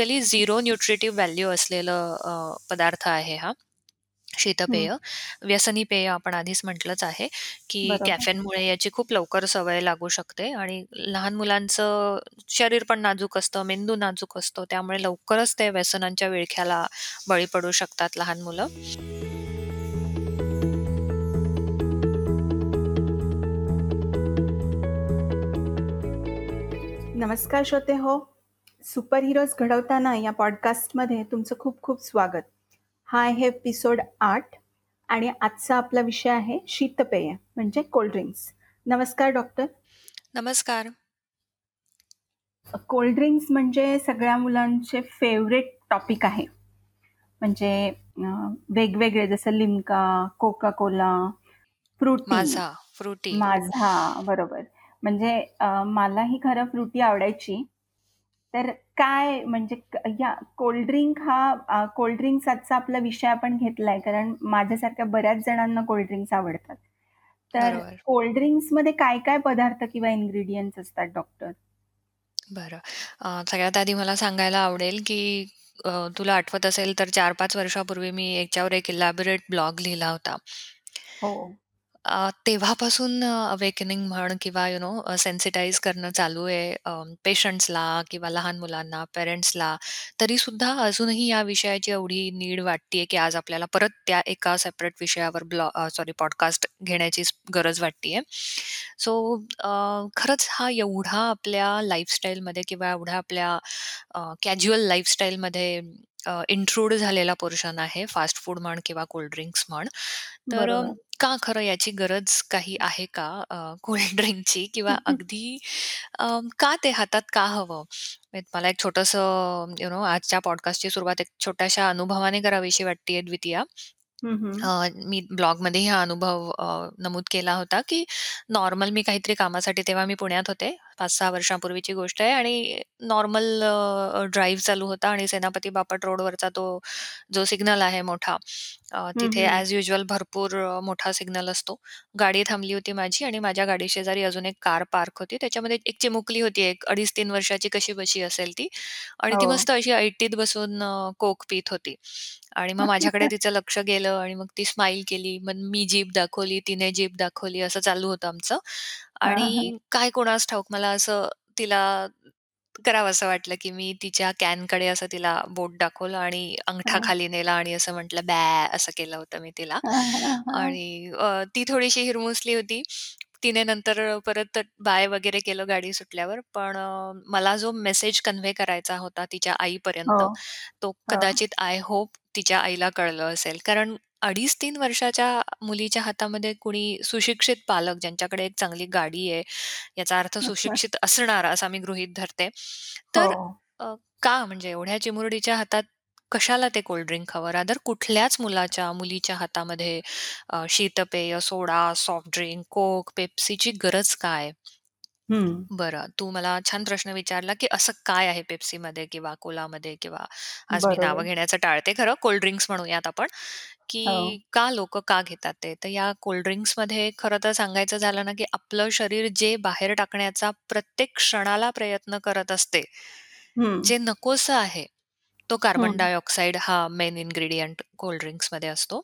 Basically zero nutritive value असलेलं पदार्थ आहे हा हम्म, शीतपेय. व्यसनी पेय आपण आधीच म्हटलंच आहे की बरोबर कॅफेनमुळे याची खूप लवकर सवय लागू शकते, आणि लहान मुलांचं शरीर पण नाजूक असतं, मेंदू नाजूक असतो, त्यामुळे लवकरच ते व्यसनांच्या विळख्याला बळी पडू शकतात लहान मुलं. नमस्कार श्रोते हो, सुपर हिरोज घडवताना या पॉडकास्टमध्ये तुमचं खूप खूप स्वागत. हा आहे एपिसोड 8 आणि आजचा आपला विषय आहे शीतपेय म्हणजे कोल्ड्रिंक्स. नमस्कार डॉक्टर. नमस्कार. कोल्ड्रिंक्स म्हणजे सगळ्या मुलांचे फेवरेट टॉपिक आहे, म्हणजे वेगवेगळे जसं लिम्का, कोका कोला, फ्रुटी, माझा फ्रुटी. माझा, बरोबर. म्हणजे मलाही खरं फ्रुटी आवडायची. तर काय म्हणजे या कोल्ड्रिंक हा कोल्ड्रिंक्स आजचा आपला विषय आपण घेतलाय, कारण माझ्यासारख्या बऱ्याच जणांना कोल्ड्रिंक्स आवडतात. तर बरोबर. कोल्ड्रिंक्स मध्ये काय काय पदार्थ किंवा इन्ग्रेडियंट्स असतात डॉक्टर? बरं. सगळ्यात आधी मला सांगायला आवडेल की तुला आठवत असेल तर 4-5 वर्षापूर्वी मी याच्यावर एक इलॅबोरेट ब्लॉग लिहिला होता. हो तेव्हापासून अवेकनिंग म्हण किंवा सेन्सिटाईज करणं चालू आहे पेशंट्सला किंवा लहान मुलांना, पेरेंट्सला. तरी सुद्धा अजूनही या विषयाची एवढी नीड वाटतेय की आज आपल्याला परत त्या एका सेपरेट विषयावर पॉडकास्ट घेण्याची गरज वाटतेय. सो खरंच हा एवढा आपल्या लाईफस्टाईलमध्ये किंवा एवढा आपल्या कॅज्युअल लाईफस्टाईलमध्ये इंट्रूड झालेला पोर्शन आहे, फास्ट फूड म्हण किंवा कोल्ड्रिंक्स म्हण. तर बरोबर. का खरं याची गरज काही आहे का कोल्ड्रिंकची, किंवा अगदी का ते हातात का हवं? मला एक छोटस आजच्या पॉडकास्टची सुरुवात एक छोट्याशा अनुभवाने करावीशी वाटते. द्वितीया, हम्म. मी ब्लॉगमध्ये हा अनुभव नमूद केला होता की नॉर्मल मी काहीतरी कामासाठी, तेव्हा मी पुण्यात होते, 5-6 वर्षांपूर्वीची गोष्ट आहे, आणि नॉर्मल ड्राईव्ह चालू होता आणि सेनापती बापट रोडवरचा तो जो सिग्नल आहे मोठा, हम्म, तिथे हम्म. ॲज युजल भरपूर मोठा सिग्नल असतो. गाडी थांबली होती माझी, आणि माझ्या गाडी शेजारी अजून एक कार पार्क होती, त्याच्यामध्ये एक चिमुकली होती, एक 2.5-3 वर्षाची कशी बशी असेल ती, आणि ती मस्त अशी ऐटीत बसून कोक पित होती. आणि मग माझ्याकडे हो. तिचं लक्ष गेलं आणि मग ती स्माईल केली, मग मी जीभ दाखवली, तिने जीभ दाखवली, असं चालू होतं आमचं. हा, हा. आणि काय कोणास ठाऊक मला असं तिला करावं असं वाटलं की मी तिच्या कॅनकडे असं तिला बोट दाखवलं आणि अंगठा हा. खाली नेला आणि असं म्हटलं बॅ असं केलं होतं मी तिला. हा, हा, हा. आणि ती थोडीशी हिरमुसली होती. तिने नंतर परत बाय वगैरे केलं गाडी सुटल्यावर. पण मला जो मेसेज कन्व्हे करायचा होता तिच्या हो आईपर्यंत तो हो कदाचित आय होप तिच्या आईला कळलं असेल, कारण 2.5-3 वर्षाच्या मुलीच्या हातामध्ये कुणी सुशिक्षित पालक, ज्यांच्याकडे एक चांगली गाडी आहे, याचा अर्थ सुशिक्षित असणार असं मी गृहीत धरते. हो तर का म्हणजे एवढ्या चिमुरडीच्या हातात कशाला ते कोल्ड्रिंक हवं? रादर कुठल्याच मुलाच्या मुलीच्या हातामध्ये शीतपेय, सोडा, सॉफ्ट ड्रिंक, कोक, पेप्सीची गरज काय? हम्म. बरं, तू मला छान प्रश्न विचारला की असं काय आहे पेप्सीमध्ये किंवा कोलामध्ये, किंवा आज मी नावं बरोबर. घेण्याचं टाळते खरं, कोल्ड्रिंक्स म्हणूयात आपण, हो की का लोक का घेतात ते. तर या कोल्ड्रिंक्समध्ये खरं तर सांगायचं झालं ना की आपलं शरीर जे बाहेर टाकण्याचा प्रत्येक क्षणाला प्रयत्न करत असते, हम्म. जे नकोसं आहे, तो कार्बन हम्म. डायऑक्साईड हा मेन इन्ग्रेडियंट कोल्ड्रिंक्समध्ये असतो.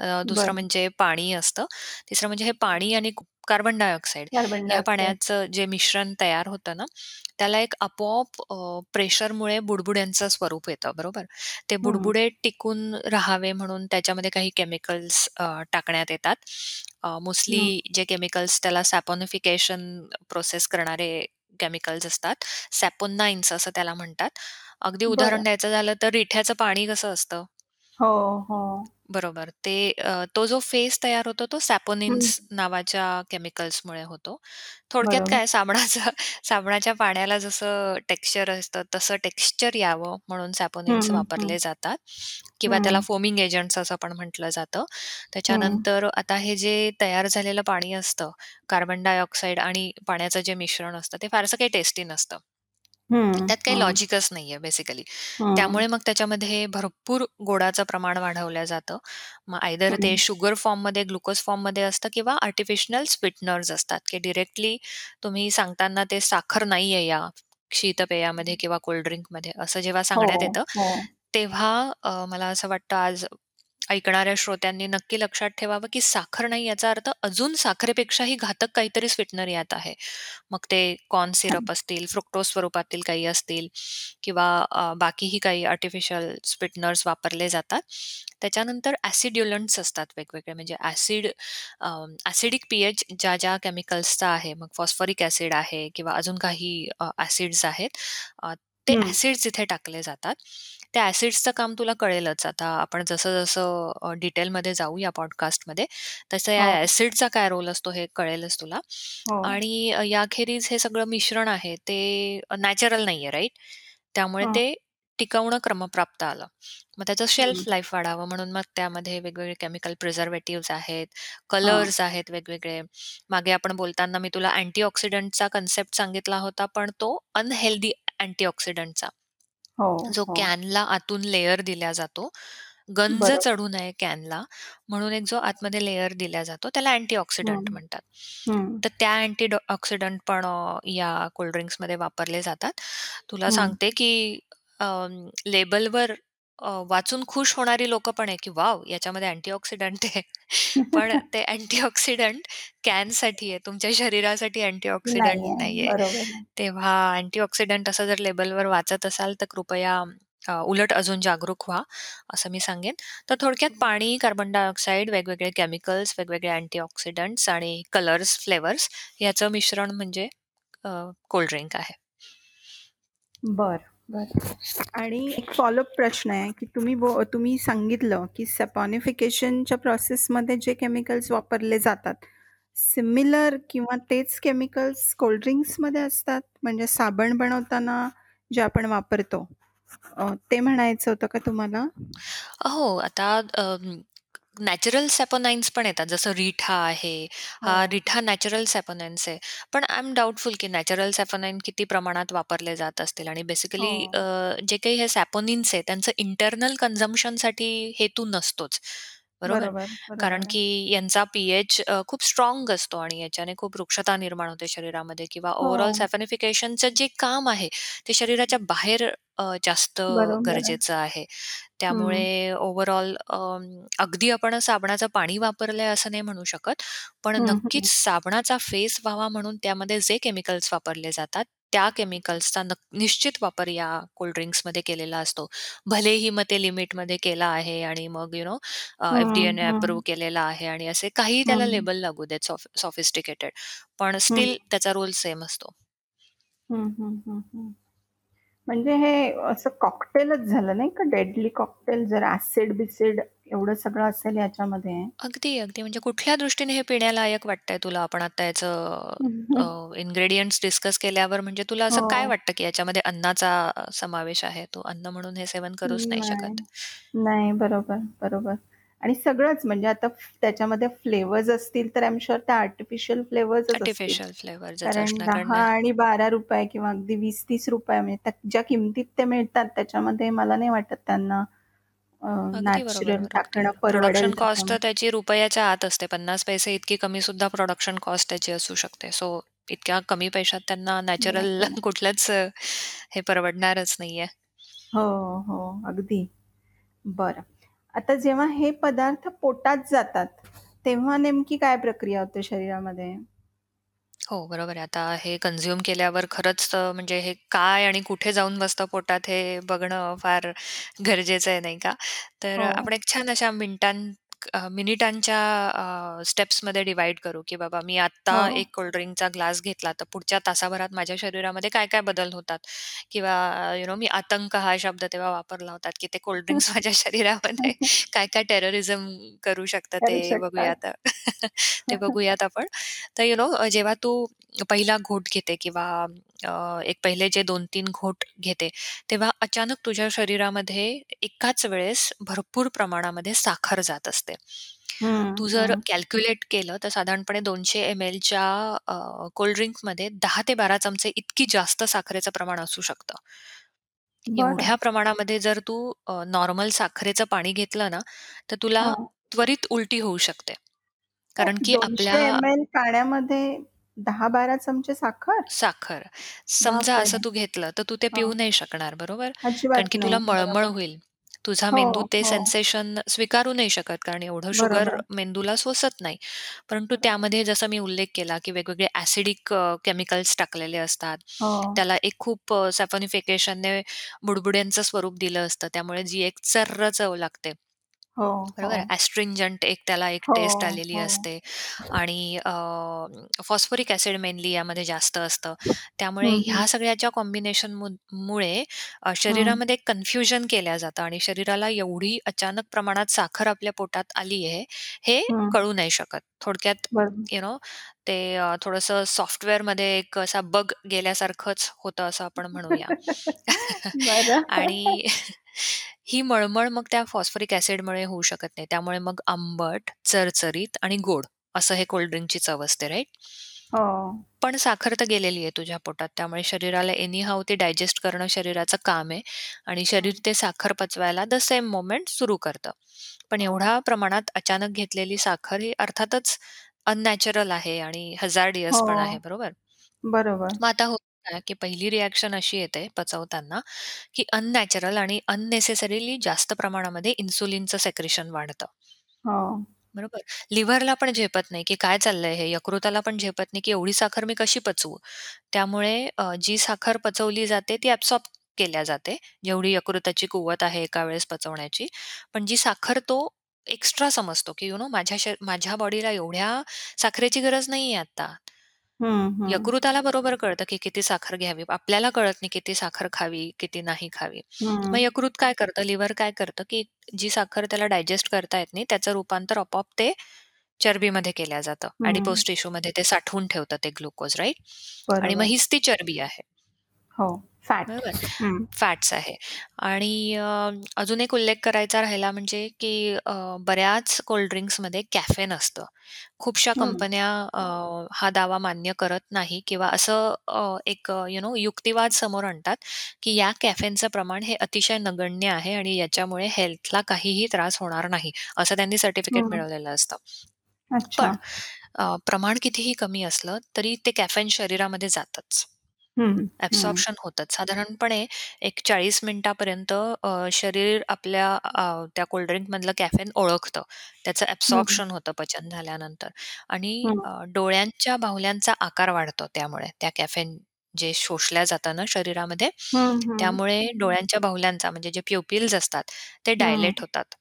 दुसरं बरं. म्हणजे पाणी असतं. तिसरं म्हणजे हे पाणी आणि कार्बन डायऑक्साईड कार्बन ह्या डायऑक्साईड. पाण्याचं जे मिश्रण तयार होतं ना, त्याला एक आपोआप प्रेशरमुळे बुडबुड्यांचं स्वरूप येतं. बरोबर, ते हम्म. बुडबुडे टिकून राहावे म्हणून त्याच्यामध्ये काही केमिकल्स टाकण्यात येतात. मोस्टली हम्म. जे केमिकल्स त्याला सॅपोनिफिकेशन प्रोसेस करणारे केमिकल्स असतात, सॅपोनाइन्स असं त्याला म्हणतात. अगदी उदाहरण बरं. द्यायचं झालं तर रिठ्याचं पाणी कसं असतं, हो हो बरोबर, ते तो जो फेस तयार होतो तो सॅपोनिन्स हम्म. नावाच्या केमिकल्समुळे होतो. थोडक्यात बरोबर. काय, साबणाच्या पाण्याला जसं टेक्स्चर असतं तसं टेक्स्चर यावं म्हणून सॅपोनिन्स हम्म. वापरले हम्म. जातात, किंवा त्याला हम्म. फोमिंग एजंट्स असं पण म्हटलं जातं. हम्म. त्याच्यानंतर आता हे जे तयार झालेलं पाणी असतं, कार्बन डायऑक्साईड आणि पाण्याचं जे मिश्रण असतं, ते फारसं काही टेस्टी नसतं, हम्म. त्यात काही हम्म. लॉजिकच नाहीये बेसिकली. हम्म. त्यामुळे मग त्याच्यामध्ये भरपूर गोडाचं प्रमाण वाढवलं जातं. मग आयदर ते हम्म. शुगर फॉर्ममध्ये, ग्लुकोज फॉर्ममध्ये असतं, किंवा आर्टिफिशियल स्वीटनर्स असतात की डिरेक्टली तुम्ही सांगताना ते साखर नाहीये या शीतपेयामध्ये किंवा कोल्ड्रिंकमध्ये असं जेव्हा हो सांगण्यात येतं हो तेव्हा मला असं वाटतं आज ऐकणाऱ्या श्रोत्यांनी नक्की लक्षात ठेवावं की साखर नाही याचा अर्थ अजून साखरेपेक्षाही घातक काहीतरी स्वीटनर यात आहे. मग ते कॉर्न सिरप असतील, फ्रुक्टोज स्वरूपातील काही असतील किंवा बाकीही काही आर्टिफिशियल स्वीटनर्स वापरले जातात. त्याच्यानंतर ॲसिड्युलंट्स असतात वेगवेगळे, म्हणजे ॲसिडिक पीएच ज्या ज्या केमिकल्सचा आहे, मग फॉस्फॉरिक ॲसिड आहे किंवा अजून काही ॲसिड्स आहेत, अ, ते हम्म. ॲसिड्स इथे टाकले जातात. त्या ॲसिड्सचं काम तुला कळेलच आता, आपण जसं जसं डिटेलमध्ये जाऊ या पॉडकास्टमध्ये तसं या हो ॲसिडचा काय रोल असतो हे कळेलच तुला. हो आणि याखेरीज हे सगळं मिश्रण आहे ते नॅचरल नाही आहे, राईट? त्यामुळे हा. ते टिकवणं क्रमप्राप्त आलं. मग त्याचं शेल्फ हम्म. लाईफ वाढावं म्हणून मग त्यामध्ये वेगवेगळे केमिकल प्रिझर्वेटिव्ह आहेत, हा कलर्स आहेत वेगवेगळे. मागे आपण बोलताना मी तुला अँटीऑक्सिडंटचा कन्सेप्ट सांगितला होता, पण तो अनहेल्दी अँटीऑक्सिडंटचा हो जो हो कॅनला आतून लेयर दिला जातो, गंज बरोबर चढू नये कॅनला म्हणून एक जो आतमध्ये लेयर दिला जातो त्याला अँटीऑक्सिडंट हम्म. म्हणतात. हम्म. तर त्या अँटीऑक्सिडंट पण या कोल्ड्रिंक्समध्ये वापरले जातात. तुला हम्म. सांगते की लेबलवर वाचून खुश होणारी लोक पण आहे की वाव याच्यामध्ये अँटीऑक्सिडंट आहे पण ते अँटीऑक्सिडंट कॅनसाठी आहे, तुमच्या शरीरासाठी अँटीऑक्सिडंट नाहीये नाहीये. बरोबर तेव्हा अँटीऑक्सिडंट असं जर लेबलवर वाचत असाल तर कृपया उलट अजून जागरूक व्हा असं मी सांगेन. तर थोडक्यात पाणी, कार्बन डायऑक्साईड, वेगवेगळे केमिकल्स, वेगवेगळे अँटीऑक्सिडंट्स आणि कलर्स, फ्लेवर्स याचं मिश्रण म्हणजे कोल्ड्रिंक आहे. बर बर आणि एक फॉलोअप प्रश्न आहे की तुम्ही सांगितलं की सपॉनिफिकेशनच्या प्रोसेसमध्ये जे केमिकल्स वापरले जातात सिमिलर किंवा तेच केमिकल्स कोल्ड्रिंक्समध्ये असतात. म्हणजे साबण बनवताना जे आपण वापरतो ते म्हणायचं होतं का तुम्हाला. हो, आता नॅचरल सॅपोनाईन्स पण येतात, जसं रिठा आहे, हा हो रिठा नॅचरल सॅपोनाईन्स आहे, पण आय एम डाऊटफुल की नॅचरल सॅपोनाईन किती प्रमाणात वापरले जात असतील. आणि बेसिकली हो जे काही हे सॅपोनिन्स आहे त्यांचं इंटरनल कन्झम्पशनसाठी हेतू नसतोच, बरोबर? बरोबर कारण बरोबर की यांचा पीएच खूप स्ट्रॉंग असतो आणि याच्याने खूप वृक्षता निर्माण होते शरीरामध्ये किंवा हो ओव्हरऑल सॅफनिफिकेशनचं जे काम आहे ते शरीराच्या बाहेर जास्त बरोबर आहे गरजेचं आहे. हम्म. त्यामुळे ओव्हरऑल अगदी आपण साबणाचं पाणी वापरलंय असं नाही म्हणू शकत, पण हम्म, नक्कीच हम्म. साबणाचा फेस व्हावा म्हणून त्यामध्ये जे केमिकल्स वापरले जातात त्या केमिकल्सचा निश्चित वापर या कोल्ड्रिंक्समध्ये केलेला असतो. भलेही मग ते लिमिटमध्ये केला आहे आणि मग हम्म, FDAने अप्रूव्ह हम्म, केलेला आहे आणि असे काही त्याला हम्म, लेबल लागू देत सॉफिस्टिकेटेड, पण हम्म, स्टील त्याचा रोल सेम असतो. हम्म, हम्म, हम्म, हम्म. म्हणजे हे असं कॉकटेलच झालं नाही का. डेडली कॉकटेल जर ऍसिड बिसिड एवढं सगळं असेल याच्यामध्ये. अगदी अगदी, म्हणजे कुठल्या दृष्टीने हे पिण्यालायक वाटतंय तुला? आपण आता हम्म. याचं इन्ग्रेडियंट्स डिस्कस केल्यावर म्हणजे तुला असं हो काय वाटतं की याच्यामध्ये अन्नाचा समावेश आहे, तू अन्न म्हणून हे सेवन करूच नाही शकत. नाही नाही बरोबर बरोबर आणि सगळंच म्हणजे आता त्याच्यामध्ये फ्लेवर्स असतील तर आय एम शुअर त्या आर्टिफिशियल फ्लेवर्सच असतील. आर्टिफिशियल फ्लेवर्स कारण असणार, 10 आणि 12 रुपये किंवा अगदी 20-30 रुपये म्हणजे ज्या किमतीत ते मिळतात त्याच्यामध्ये मला नाही वाटत त्यांना अगदी नॅचरल बरोबर, अगदी टाकणं बरोबर. परवडेल प्रोडक्शन कॉस्ट तर त्याच्यामध्ये. त्याची रुपयाच्या आत असते, 50 पैसे इतकी कमी सुद्धा प्रोडक्शन कॉस्ट त्याची असू शकते. सो इतक्या कमी पैशात त्यांना नॅचरल बरोबर. कुठलंच हे परवडणारच नाहीये. हो हो अगदी बरं आता जेव्हा हे पदार्थ पोटात जातात तेव्हा नेमकी काय प्रक्रिया होते शरीरामध्ये. हो बरोबर आहे. आता हे कन्झ्युम केल्यावर खरंच म्हणजे हे काय आणि कुठे जाऊन बसतं पोटात हे बघणं फार गरजेचं आहे, नाही का? तर हो आपण एक छान अशा मिनिटांच्या स्टेप्समध्ये डिवाइड करू की बाबा मी आत्ता हो एक कोल्ड्रिंकचा ग्लास घेतला तर पुढच्या तासाभरात माझ्या शरीरामध्ये काय काय बदल होतात, किंवा मी आतंक हा शब्द तेव्हा वापरला होता की ते कोल्ड्रिंक्स माझ्या शरीरामध्ये काय काय टेररिझम करू शकतं करू ते शकतात. बघूयात ते बघूयात आपण. तर जेव्हा तू पहिला घोट घेते किंवा एक पहिले जे 2-3 घोट घेते तेव्हा अचानक तुझ्या शरीरामध्ये एकाच वेळेस भरपूर प्रमाणामध्ये साखर जात असते. तू हम्म, जर हम्म. कॅल्क्युलेट केलं तर साधारणपणे 200 ml च्या कोल्ड्रिंकमध्ये 10 ते 12 चमचे इतकी जास्त साखरेचं प्रमाण असू शकतं. बरं एवढ्या प्रमाणामध्ये जर तू नॉर्मल साखरेचं पाणी घेतलं ना तर तुला हा त्वरित उलटी होऊ शकते, कारण की आपल्या 200 ml पाण्यामध्ये 10-12 चमचे साखर. साखर समजा बापरे असं तू घेतलं तर तू ते हा पिऊ नाही शकणार, बरोबर, कारण अजिबात की तुला नाही मळमळ बरोबर होईल. तुझा हो मेंदू ते हो सेन्सेशन स्वीकारू नाही शकत, कारण एवढं शुगर बरोबर मेंदूला सोसत नाही. परंतु त्यामध्ये जसं मी उल्लेख केला की वेगवेगळे ऍसिडिक केमिकल्स टाकलेले असतात, हो त्याला एक खूप सॅफनिफिकेशनने बुडबुड्यांचं स्वरूप दिलं असतं, त्यामुळे जी एक चर्र चव लागते, हो हो बरोबर, ॲस्ट्रिंजंट एक त्याला एक हो टेस्ट आलेली हो असते. आणि फॉस्फोरिक ऍसिड मेनली यामध्ये जास्त असतं, त्यामुळे हम्म ह्या हम्म सगळ्याच्या कॉम्बिनेशन मुळे हम्म. शरीरामध्ये एक कन्फ्युजन केल्या जातं आणि शरीराला एवढी अचानक प्रमाणात साखर आपल्या पोटात आली आहे हे हम्म. कळू नाही शकत. थोडक्यात बरोबर यु नो ते थोडंसं सॉफ्टवेअरमध्ये एक असा बग गेल्यासारखंच होतं असं आपण म्हणूया. बरं आणि ही मळमळ मग त्या फॉस्फरिक ऍसिडमुळे होऊ शकत नाही, त्यामुळे मग आंबट, चरचरीत आणि गोड असं हे कोल्ड्रिंकची चव असते, राईट. हो पण साखर तर गेलेली आहे तुझ्या पोटात, त्यामुळे शरीराला एनी हाव ते डायजेस्ट करणं शरीराचं काम आहे आणि शरीर ते साखर पचवायला द सेम मोमेंट सुरू करतं. पण एवढ्या प्रमाणात अचानक घेतलेली साखर ही अर्थातच अननॅचरल आहे आणि हजार्डियस हो पण आहे, बरोबर. बरोबर मग आता होतं काय की पहिली रिॲक्शन अशी येते पचवताना की अननॅचरल आणि अननेसेसरीली जास्त प्रमाणामध्ये इन्सुलिनचं सेक्रेशन वाढतं, हो बरोबर. लिव्हरला पण झेपत नाही की काय चाललंय हे, यकृताला पण झेपत नाही की एवढी साखर मी कशी पचवू. त्यामुळे जी साखर पचवली जाते ती ऍब्सॉर्ब केल्या जाते, जेवढी यकृताची कुवत आहे एका वेळेस पचवण्याची, पण जी साखर तो एक्स्ट्रा समजतो की माझ्या बॉडीला एवढ्या साखरेची गरज नाही आहे आता. हम्म हम्म यकृताला बरोबर कळतं की किती साखर घ्यावी, आपल्याला कळत नाही किती साखर खावी किती नाही खावी. मग हम्म यकृत काय करतं, लिव्हर काय करतं की जी साखर त्याला डायजेस्ट करता येत नाही त्याचं रूपांतर आपोआप ते चरबीमध्ये केल्या जातं, ऍडिपोज हम्म. टिश्यूमध्ये ते साठवून ठेवतं ते ग्लुकोज, राईट. आणि मग बरोबर हीच ती चरबी आहे, हो फॅट बरोबर, फॅट्स आहे. आणि अजून एक उल्लेख करायचा राहिला म्हणजे की बऱ्याच कोल्ड्रिंक्समध्ये कॅफेन असतं. खूपशा हम्म कंपन्या हा दावा मान्य करत नाही किंवा असं एक युक्तिवाद समोर आणतात की या कॅफेनचं प्रमाण हे अतिशय नगण्य आहे आणि याच्यामुळे हेल्थला काहीही त्रास होणार नाही असं त्यांनी सर्टिफिकेट हम्म. मिळवलेलं असतं. अच्छा पण प्रमाण कितीही कमी असलं तरी ते कॅफेन शरीरामध्ये जातच, हम्म हम्म ऍब्सॉर्प्शन होतच. साधारणपणे एक 40 मिनिटापर्यंत शरीर आपल्या त्या कोल्ड्रिंकमधलं कॅफेन ओळखतं, त्याचं हम्म ऍब्सॉर्प्शन होतं पचन झाल्यानंतर. आणि हम्म. डोळ्यांच्या बाहुल्यांचा आकार वाढतो त्यामुळे, त्या कॅफेन जे शोषल्या जातं ना शरीरामध्ये, हम्म हम्म. त्यामुळे डोळ्यांच्या बाहुल्यांचा म्हणजे जे प्युपिल्स असतात ते हम्म. डायलेट होतात.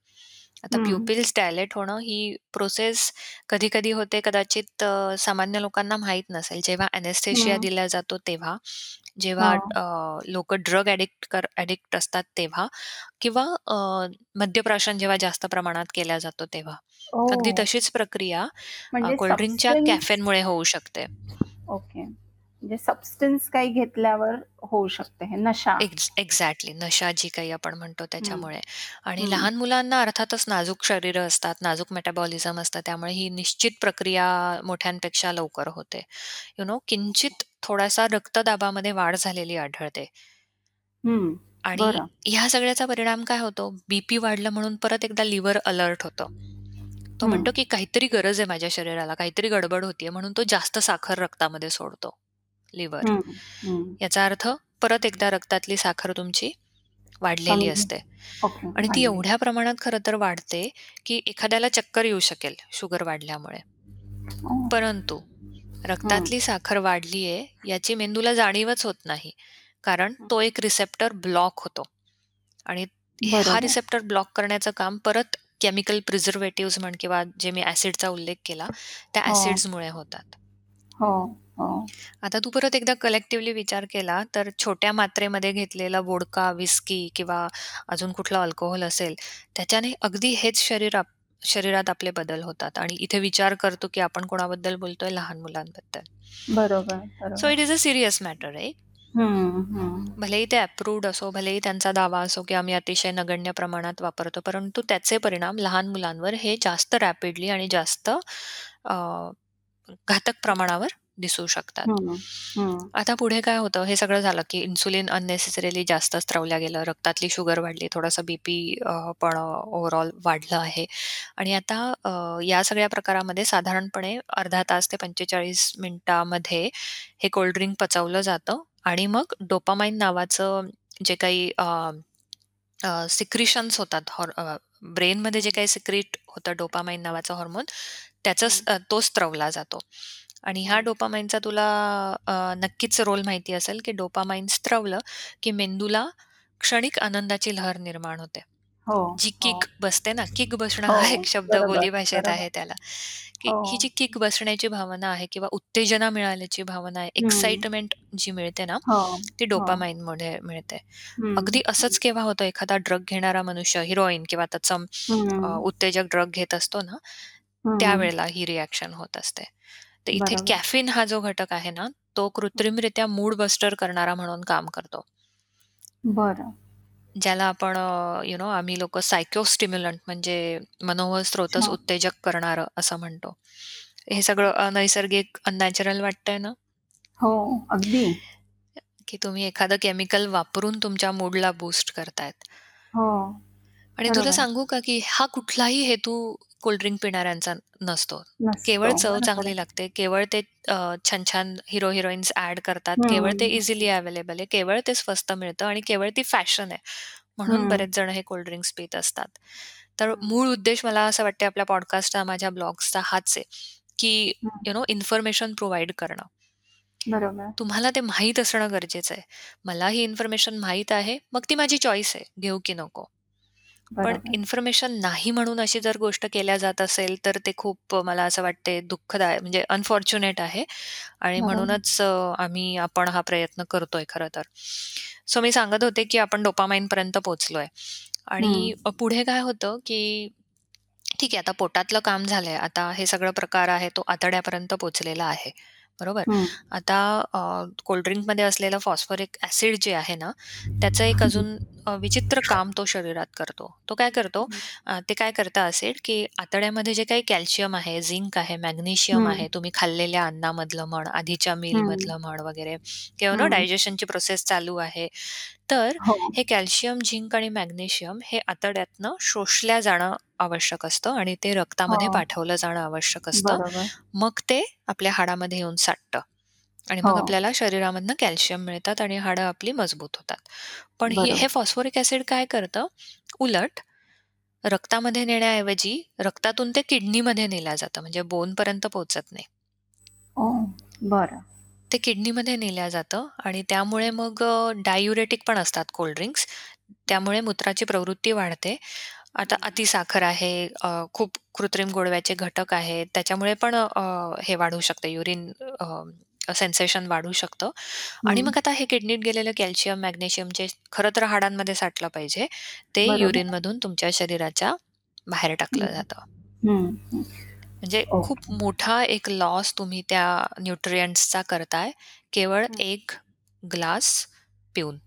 आता हम्म. प्युपिल्स डायलेट होणं ही प्रोसेस कधी कधी होते, कदाचित सामान्य लोकांना माहीत नसेल. जेव्हा अनेस्थेशिया हम्म. दिला जातो तेव्हा, हो जेव्हा लोक ड्रग ॲडिक्ट असतात तेव्हा, किंवा मद्यप्राशन जेव्हा जास्त प्रमाणात केला जातो तेव्हा, ओ अगदी तशीच प्रक्रिया म्हणजे कोल्ड्रिंकच्या सबस्टन्स कॅफेनमुळे होऊ शकते. ओके म्हणजे सबस्टन्स काही घेतल्यावर होऊ शकते हे नशा. एक्झॅक्टली, नशा जी काही आपण म्हणतो हम्म त्याच्यामुळे. आणि हम्म लहान मुलांना अर्थातच नाजूक शरीरं असतात, नाजूक मेटाबॉलिझम असतं, त्यामुळे ही निश्चित प्रक्रिया मोठ्यांपेक्षा लवकर होते. किंचित थोडासा रक्तदाबामध्ये वाढ झालेली आढळते. हम्म आणि बरं ह्या सगळ्याचा परिणाम काय होतो, बीपी वाढलं म्हणून परत एकदा लिव्हर अलर्ट होतं. तो म्हणतो हम्म की काहीतरी गरज आहे माझ्या शरीराला, काहीतरी गडबड होतीये, म्हणून तो जास्त साखर रक्तामध्ये सोडतो लिव्हर. हम्म हम्म याचा अर्थ परत एकदा रक्तातली साखर तुमची वाढलेली कमी असते ओके आणि ती वाढली एवढ्या प्रमाणात खरं तर वाढते की एखाद्याला चक्कर येऊ शकेल शुगर वाढल्यामुळे. ओ. परंतु हम्म रक्तातली साखर वाढली आहे याची मेंदूला जाणीवच होत नाही, कारण तो एक रिसेप्टर ब्लॉक होतो आणि हा बरोबर रिसेप्टर ब्लॉक करण्याचं काम परत केमिकल प्रिझर्वेटिव्ह म्हण किंवा जे मी ऍसिडचा उल्लेख केला त्या हो ऍसिड्समुळे होतात. हो हो आता तू परत एकदा कलेक्टिव्हली विचार केला तर छोट्या मात्रेमध्ये घेतलेला वोडका, विस्की किंवा अजून कुठला अल्कोहोल असेल त्याच्याने अगदी हेच शरीरात आपले बदल होतात. आणि इथे विचार करतो की आपण कोणाबद्दल बोलतोय, लहान मुलांबद्दल. बरोबर सो बरोबर it is a serious matter, right. हम्म हम्म भलेही ते अप्रूव्ड असो, भलेही त्यांचा दावा असो की आम्ही अतिशय नगण्य प्रमाणात वापरतो, परंतु त्याचे परिणाम लहान मुलांवर हे जास्त रॅपिडली आणि जास्त घातक प्रमाणावर दिसू शकतात. हम्म, हम्म, आता पुढे काय होतं, हे सगळं झालं की इन्सुलिन अननेसेसरीली जास्त स्त्रवल्या गेलं, रक्तातली शुगर वाढली, थोडासा बीपी पण ओव्हरऑल वाढलं आहे. आणि आता या सगळ्या प्रकारामध्ये साधारणपणे अर्धा तास ते 45 मिनिटामध्ये हे कोल्ड्रिंक पचवलं जातं. आणि मग डोपामाइन नावाचं जे काही सिक्रिशन्स होतात ब्रेनमध्ये, जे काही सिक्रिट होतं डोपामाइन नावाचं हॉर्मोन, हम्म. तो स्त्रवला जातो. आणि हा डोपामाइनचा तुला नक्कीच रोल माहिती असेल की डोपामाइन स्त्रवलं की मेंदूला क्षणिक आनंदाची लहर निर्माण होते, हो जी हो किक बसते ना. किक बसणं हो हा एक शब्द बरोबर बोलीभाषेत बरोबर आहे त्याला, की हो ही जी किक बसण्याची भावना आहे किंवा उत्तेजना मिळाल्याची भावना आहे, हम्म एक्साइटमेंट जी मिळते ना, हो ती हो डोपामाइनमुळे मिळते. हम्म अगदी असंच केव्हा होतं, एखादा ड्रग घेणारा मनुष्य हिरोईन किंवा तत्सम हम्म उत्तेजक ड्रग घेत असतो ना, हम्म त्यावेळेला ही रिॲक्शन होत असते. तर इथे बरोबर कॅफिन हा जो घटक आहे ना, तो कृत्रिमरित्या मूड बस्टर करणारा म्हणून काम करतो, बरं ज्याला आपण आम्ही लोक सायको स्टिम्युलंट म्हणजे मनोवळ स्रोतस अच्छा उत्तेजक करणारं असं म्हणतो. हे सगळं अनैसर्गिक, अननॅचरल वाटतंय ना, हो अगदी की तुम्ही एखादं केमिकल वापरून तुमच्या मूडला बूस्ट करतायत. हो आणि तुला बरोबर सांगू का की हा कुठलाही हेतू कोल्ड्रिंक पिणाऱ्यांचा नसतो, केवळ नसतो चव बरोबर चांगली लागते, केवळ ते छान छान हिरो हिरोईन्स ऍड करतात, केवळ ते हम्म इझिली अवेलेबल आहे, केवळ ते स्वस्त मिळतं आणि केवळ ती फॅशन आहे म्हणून हम्म बरेच जण हे कोल्ड्रिंक्स पित असतात. तर हम्म मूळ उद्देश मला असं वाटते आपल्या पॉडकास्टचा, माझ्या ब्लॉग्सचा हाच आहे की हम्म. इन्फॉर्मेशन प्रोव्हाइड करणं. बरोबर तुम्हाला ते माहीत असणं गरजेचं आहे. मला ही इन्फॉर्मेशन माहीत आहे, मग ती माझी चॉईस आहे घेऊ की नको. पण बरोबर इन्फॉर्मेशन नाही म्हणून अशी जर गोष्ट केल्या जात असेल तर ते खूप मला असं वाटते दुःखदायक, म्हणजे अनफॉर्च्युनेट आहे. आणि बरोबर म्हणूनच आपण हा प्रयत्न करतोय खरं तर. सो मी सांगत होते की आपण डोपामाइन पर्यंत पोहोचलोय. आणि हम्म पुढे काय होतं की ठीक आहे, आता पोटातलं काम झालंय, आता हे सगळं प्रकार आहे तो आतड्यापर्यंत पोचलेला आहे, बरोबर. हम्म आता कोल्ड्रिंकमध्ये असलेलं फॉस्फोरिक ऍसिड जे आहे ना, त्याचं एक अजून विचित्र काम तो शरीरात करतो. तो काय करतो, हम्म ते काय करतं ऍसिड की आतड्यामध्ये जे काही कॅल्शियम आहे, झिंक आहे, मॅग्नेशियम आहे, हम्म तुम्ही खाल्लेल्या अन्नामधलं म्हण, आधीच्या हम्म, मिलमधलं म्हण वगैरे, किंवा हम्म. डायजेशनची प्रोसेस चालू आहे, तर हो हे कॅल्शियम, झिंक आणि मॅग्नेशियम हे आतड्यातनं शोषल्या जाणं आवश्यक असतं आणि ते हो रक्तामध्ये पाठवलं जाणं आवश्यक असतं. बरोबर मग ते आपल्या हाडामध्ये येऊन साठतं आणि हो मग आपल्याला शरीरामधनं कॅल्शियम मिळतात आणि हाडं आपली मजबूत होतात. पण हे बरोबर फॉस्फोरिक ऍसिड काय करतं, उलट रक्तामध्ये नेण्याऐवजी रक्तातून ते किडनीमध्ये नेलं जातं, म्हणजे बोनपर्यंत पोहोचत नाही, ओ बरं ते किडनीमध्ये नेल्या जातं. आणि त्यामुळे मग डायुरेटिक पण असतात कोल्ड्रिंक्स, त्यामुळे मूत्राची प्रवृत्ती वाढते. आता अतिसाखर आहे, खूप कृत्रिम गोडव्याचे घटक आहेत, त्याच्यामुळे पण हे वाढू शकतं, युरिन सेन्सेशन वाढू शकतं. आणि मग हम्म आता हे किडनीत गेलेलं कॅल्शियम, मॅग्नेशियम जे खरं तर हाडांमध्ये साठलं पाहिजे, ते बरोबर युरिनमधून तुमच्या शरीराच्या बाहेर टाकलं हम्म जातं. हम्म हम्म. म्हणजे खूप ओके मोठा एक लॉस तुम्ही त्या न्यूट्रिएंट्सचा करताय केवळ हम्म. 1 ग्लास पिऊन,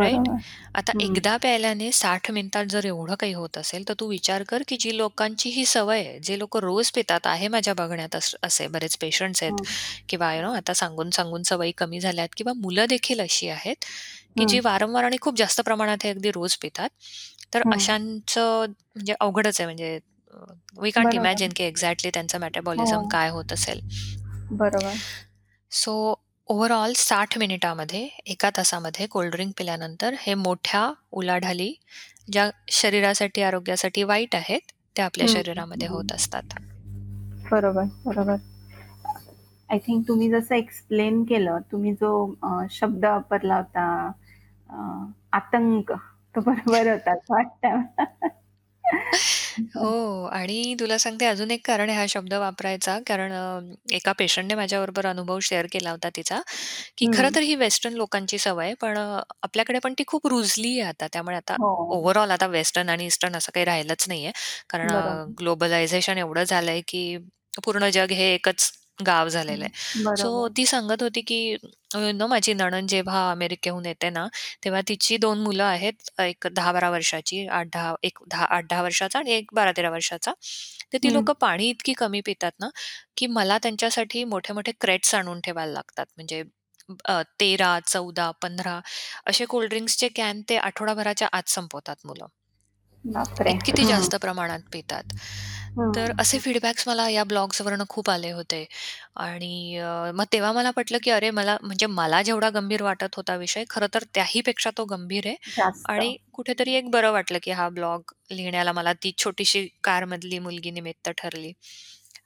राईट. बरोबर आता हम्म एकदा प्यायल्याने 60 मिनिटात जर एवढं काही होत असेल तर तू विचार कर की जी लोकांची ही सवय आहे, जे लोक रोज पितात आहे. माझ्या बघण्यात असे बरेच पेशंट्स आहेत, हम्म किंवा आता सांगून सांगून सवयी कमी झाल्यात, किंवा मुलं देखील अशी आहेत की जी हम्म वारंवार आणि खूप जास्त प्रमाणात हे अगदी रोज पितात. तर हम्म. अशांचं म्हणजे अवघडच आहे, म्हणजे वी कांट बरोबर इमॅजिन की एक्झॅक्टली त्यांचं हो मेटाबॉलिझम काय होत असेल. बरोबर सो ओव्हरऑल 60 मिनिटामध्ये, 1 तासामध्ये कोल्ड्रिंक पिल्यानंतर हे मोठ्या उलाढाली ज्या शरीरासाठी, आरोग्यासाठी वाईट आहेत, त्या आपल्या शरीरामध्ये हम्म होत असतात. बरोबर बरोबर आय थिंक तुम्ही जसं एक्सप्लेन केलं, तुम्ही जो शब्द वापरला होता, आतंक, तो बरोबर होता असं वाटतं. हो. आणि तुला सांगते अजून एक कारण आहे हा शब्द वापरायचा, कारण एका पेशंटने माझ्याबरोबर अनुभव शेअर केला होता तिचा, की खरं हम्म तर ही वेस्टर्न लोकांची सवय आहे, पण आपल्याकडे पण ती खूप रुजली आहे आता. त्यामुळे आता हो ओव्हरऑल आता वेस्टर्न आणि ईस्टर्न असं काही राहिलंच नाहीये, कारण बरोबर ग्लोबलायझेशन एवढं झालंय की पूर्ण जग हे एकच गाव झालेलं आहे. सो बरोबर ती सांगत होती की माझी नणंद जेव्हा अमेरिकेहून येते ना, तेव्हा तिची 2 मुलं आहेत, एक 10-12 वर्षाची, 8-10 वर्षाचा आणि एक 12-13 वर्षाचा. तर ती हम्म लोक पाणी इतकी कमी पितात ना की मला त्यांच्यासाठी मोठे मोठे क्रेट्स आणून ठेवायला लागतात. म्हणजे 13, 14, 15 असे कोल्ड्रिंक्सचे कॅन ते आठवडाभराच्या आत संपवतात मुलं, बापरे इतकी ती जास्त प्रमाणात पितात. तर हम्म असे फीडबॅक्स मला या ब्लॉग्सवरनं खूप आले होते. आणि मग तेव्हा मला पटलं की अरे, मला जेवढा गंभीर वाटत होता विषय, खरं तर त्याहीपेक्षा तो गंभीर आहे. जास्त आणि कुठेतरी एक बरं वाटलं की हा ब्लॉग लिहिण्याला मला ती छोटीशी कारमधली मुलगी निमित्त ठरली.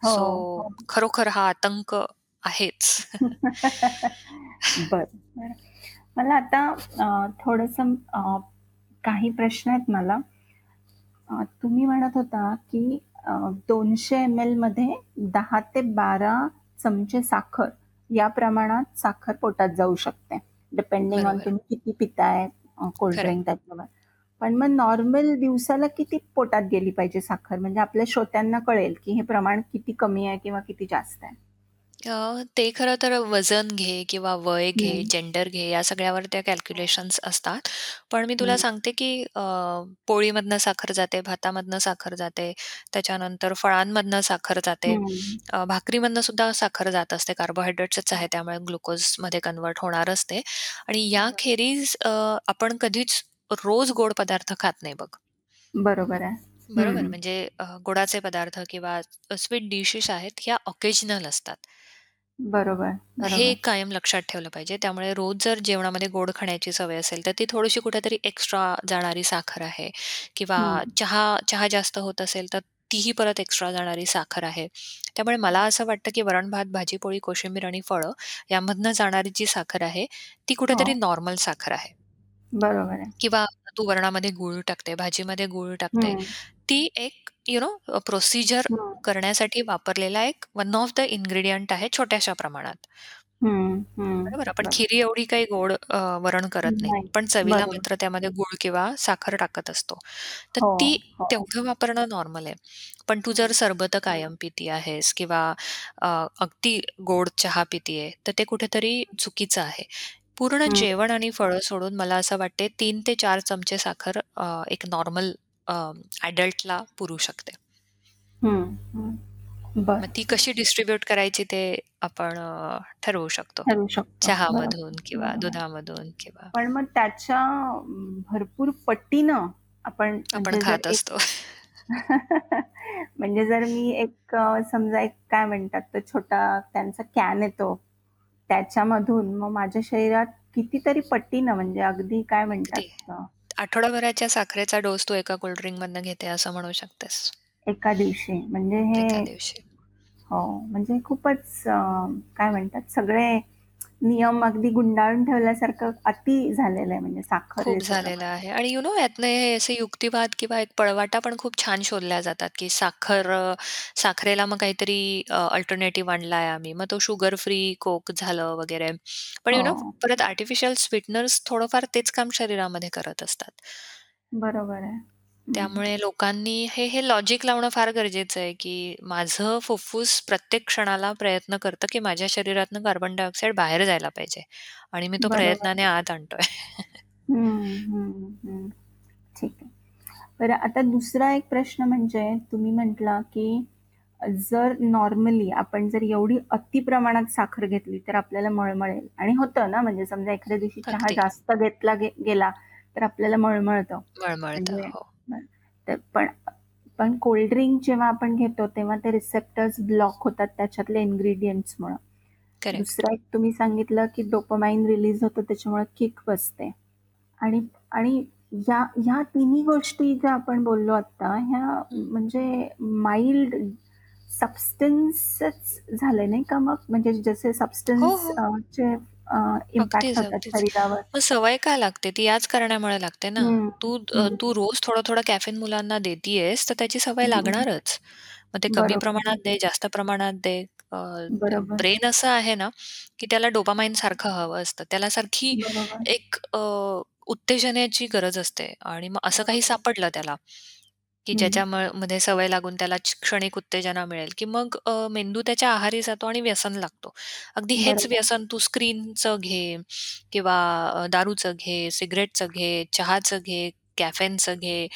हो सो हो. खरोखर हा आतंक आहेच. बर बर. मला आता थोडंसं काही प्रश्न आहेत मला. तुम्ही म्हणत होता की 200 ml मध्ये 10 ते 12 चमचे साखर, या प्रमाणात साखर पोटात जाऊ शकते, डिपेंडिंग ऑन बरोबर, तुम्ही किती पिताय खरंय. कोल्ड्रिंक त्याच्यावर. पण मग नॉर्मल दिवसाला किती पोटात गेली पाहिजे साखर, म्हणजे आपल्या श्रोत्यांना कळेल की हे प्रमाण किती कमी आहे किंवा किती जास्त आहे. ते खरं तर वजन घे किंवा वय घे, हम्म, जेंडर घे, या सगळ्यावर त्या कॅल्क्युलेशन्स असतात. पण मी तुला हम्म, सांगते की पोळीमधनं साखर जाते, भातामधनं साखर जाते, त्याच्यानंतर फळांमधनं साखर जाते, हम्म, भाकरीमधनं सुद्धा साखर जात असते. कार्बोहायड्रेट्सच आहे त्यामुळे ग्लुकोजमध्ये कन्वर्ट होणारच ते. आणि याखेरीज आपण कधीच रोज गोड पदार्थ खात नाही बघ, बरोबर आहे बरोबर. हम्म, म्हणजे गोडाचे पदार्थ किंवा स्वीट डिशेस आहेत ह्या ऑकेजनल असतात, बरोबर हे बरोबर कायम लक्षात ठेवलं पाहिजे. त्यामुळे रोज जर जेवणामध्ये गोड खाण्याची सवय असेल तर ती थोडीशी कुठेतरी एक्स्ट्रा जाणारी साखर आहे. किंवा हम्म, चहा चहा जास्त होत असेल तर तीही परत एक्स्ट्रा जाणारी साखर आहे. त्यामुळे मला असं वाटतं की वरण, भात, भाजी, पोळी, कोशिंबीर आणि फळं यामधनं जाणारी जी साखर आहे ती हो कुठेतरी नॉर्मल साखर आहे. बरोबर आहे किंवा तू वरणामध्ये गुळ टाकते, भाजीमध्ये गुळ टाकते, हम्म, ती एक प्रोसिजर हम्म, करण्यासाठी वापरलेला एक वन ऑफ द इन्ग्रेडियंट आहे, छोट्याशा प्रमाणात. हम्म, हम्म, बरोबर, आपण बरोबर खिरी एवढी काही गोड वरण करत नाही, नाही, पण चवीला बरोबर मात्र त्यामध्ये गुळ किंवा साखर टाकत असतो, तर हो ती हो तेवढं वापरणं नॉर्मल आहे. पण तू जर सरबत कायम पिती आहेस किंवा अगदी गोड चहा पितीये तर ते कुठेतरी चुकीचं आहे. पूर्ण हम्म, जेवण आणि फळं सोडून मला असं वाटते 3 ते 4 चमचे साखर एक नॉर्मल ॲडल्टला पुरू शकते. हम्म, हम्म, बर मग ती कशी डिस्ट्रीब्यूट करायची ते आपण ठरवू शकतो, ठरवू शकतो. बरोबर चहामधून किंवा बरोबर आहे. दुधामधून किंवा पण मग त्याच्या भरपूर पटीनं आपण, आपण म्हणजे जर खात एक असतो. म्हणजे जर मी एक समजा एक काय म्हणतात तो छोटा त्यांचा कॅन येतो, त्याच्यामधून मग माझ्या शरीरात कितीतरी पट्टीनं, म्हणजे अगदी काय म्हणतात किती आठवडाभराच्या साखरेचा डोस तू एका कोल्ड्रिंक मधनं घेते असं म्हणू शकतेस एका दिवशी, म्हणजे एका हे दिवशी. हो म्हणजे खूपच काय म्हणतात सगळे नियम अगदी गुंडाळून ठेवल्यासारखं अति झालेलं आहे, म्हणजे खूप साखरेचं झालेलं प्रमाण. आहे. आणि यातनं हे असे युक्तिवाद किंवा एक पळवाटा पण खूप छान शोधल्या जातात की साखरेला मग काहीतरी अल्टरनेटिव्ह आणलाय आम्ही, मग तो शुगर फ्री कोक झालं वगैरे. पण हो परत आर्टिफिशियल स्वीटनर्स थोडंफार तेच काम शरीरामध्ये करत असतात. बरोबर आहे हम्म. त्यामुळे लोकांनी हे हे लॉजिक लावणं फार गरजेचं आहे की माझं फुफ्फुस प्रत्येक क्षणाला प्रयत्न करतं की माझ्या शरीरातनं कार्बन डायऑक्साईड बाहेर जायला पाहिजे आणि मी तो बरोबर प्रयत्नाने आत आणतोय. हम्म, हम्म, हम्म. ठीक आहे. बरं, आता दुसरा एक प्रश्न म्हणजे तुम्ही म्हटला की जर नॉर्मली आपण जर एवढी अति प्रमाणात साखर घेतली तर आपल्याला मळमळेल, आणि होतं ना, म्हणजे समजा एखाद्या दिवशी चहा अगदी जास्त घेतला गेला तर आपल्याला मळमळतं, मळमळतं. म्हणजे हो, बरं. तर पण कोल्ड्रिंक जेव्हा आपण घेतो तेव्हा ते रिसेप्टर्स ब्लॉक होतात त्याच्यातले इन्ग्रेडियंट्समुळे. करेक्ट. दुसरा एक तुम्ही सांगितलं की डोपामाइन रिलीज होतं त्याच्यामुळे किक बसते, आणि आणि ह्या तिन्ही गोष्टी ज्या आपण बोललो आत्ता, ह्या म्हणजे माइल्ड सबस्टन्सच झाले नाही का मग, म्हणजे जसे हो सबस्टन्स हो, चे इम्पॅक्ट अगदीच होतात अगदीच. शरीरावर. मग सवय का लागते, ती याच कारणामुळे लागते ना. हम्म, तू हम्म, तू रोज थोडं थोडं कॅफेन मुलांना देतीयेस तर त्याची सवय हम्म. लागणारच. मग ते कमी बरोबर प्रमाणात दे, जास्त प्रमाणात दे. बरोबर ब्रेन असं आहे ना की त्याला डोपामाइन सारखं हवं असतं, त्याला सारखी बरोबर एक उत्तेजनाची गरज असते. आणि मग असं काही सापडलं त्याला की हम्म. ज्याच्यामध्ये सवय लागून त्याला क्षणिक उत्तेजना मिळेल की मग मेंदू त्याच्या आहारी जातो आणि व्यसन लागतो. अगदी हेच बरोबर व्यसन तू स्क्रीनचं घे किंवा दारूचं घे, सिगरेटचं घे, चहाचं घे, कॅफेनचं घे,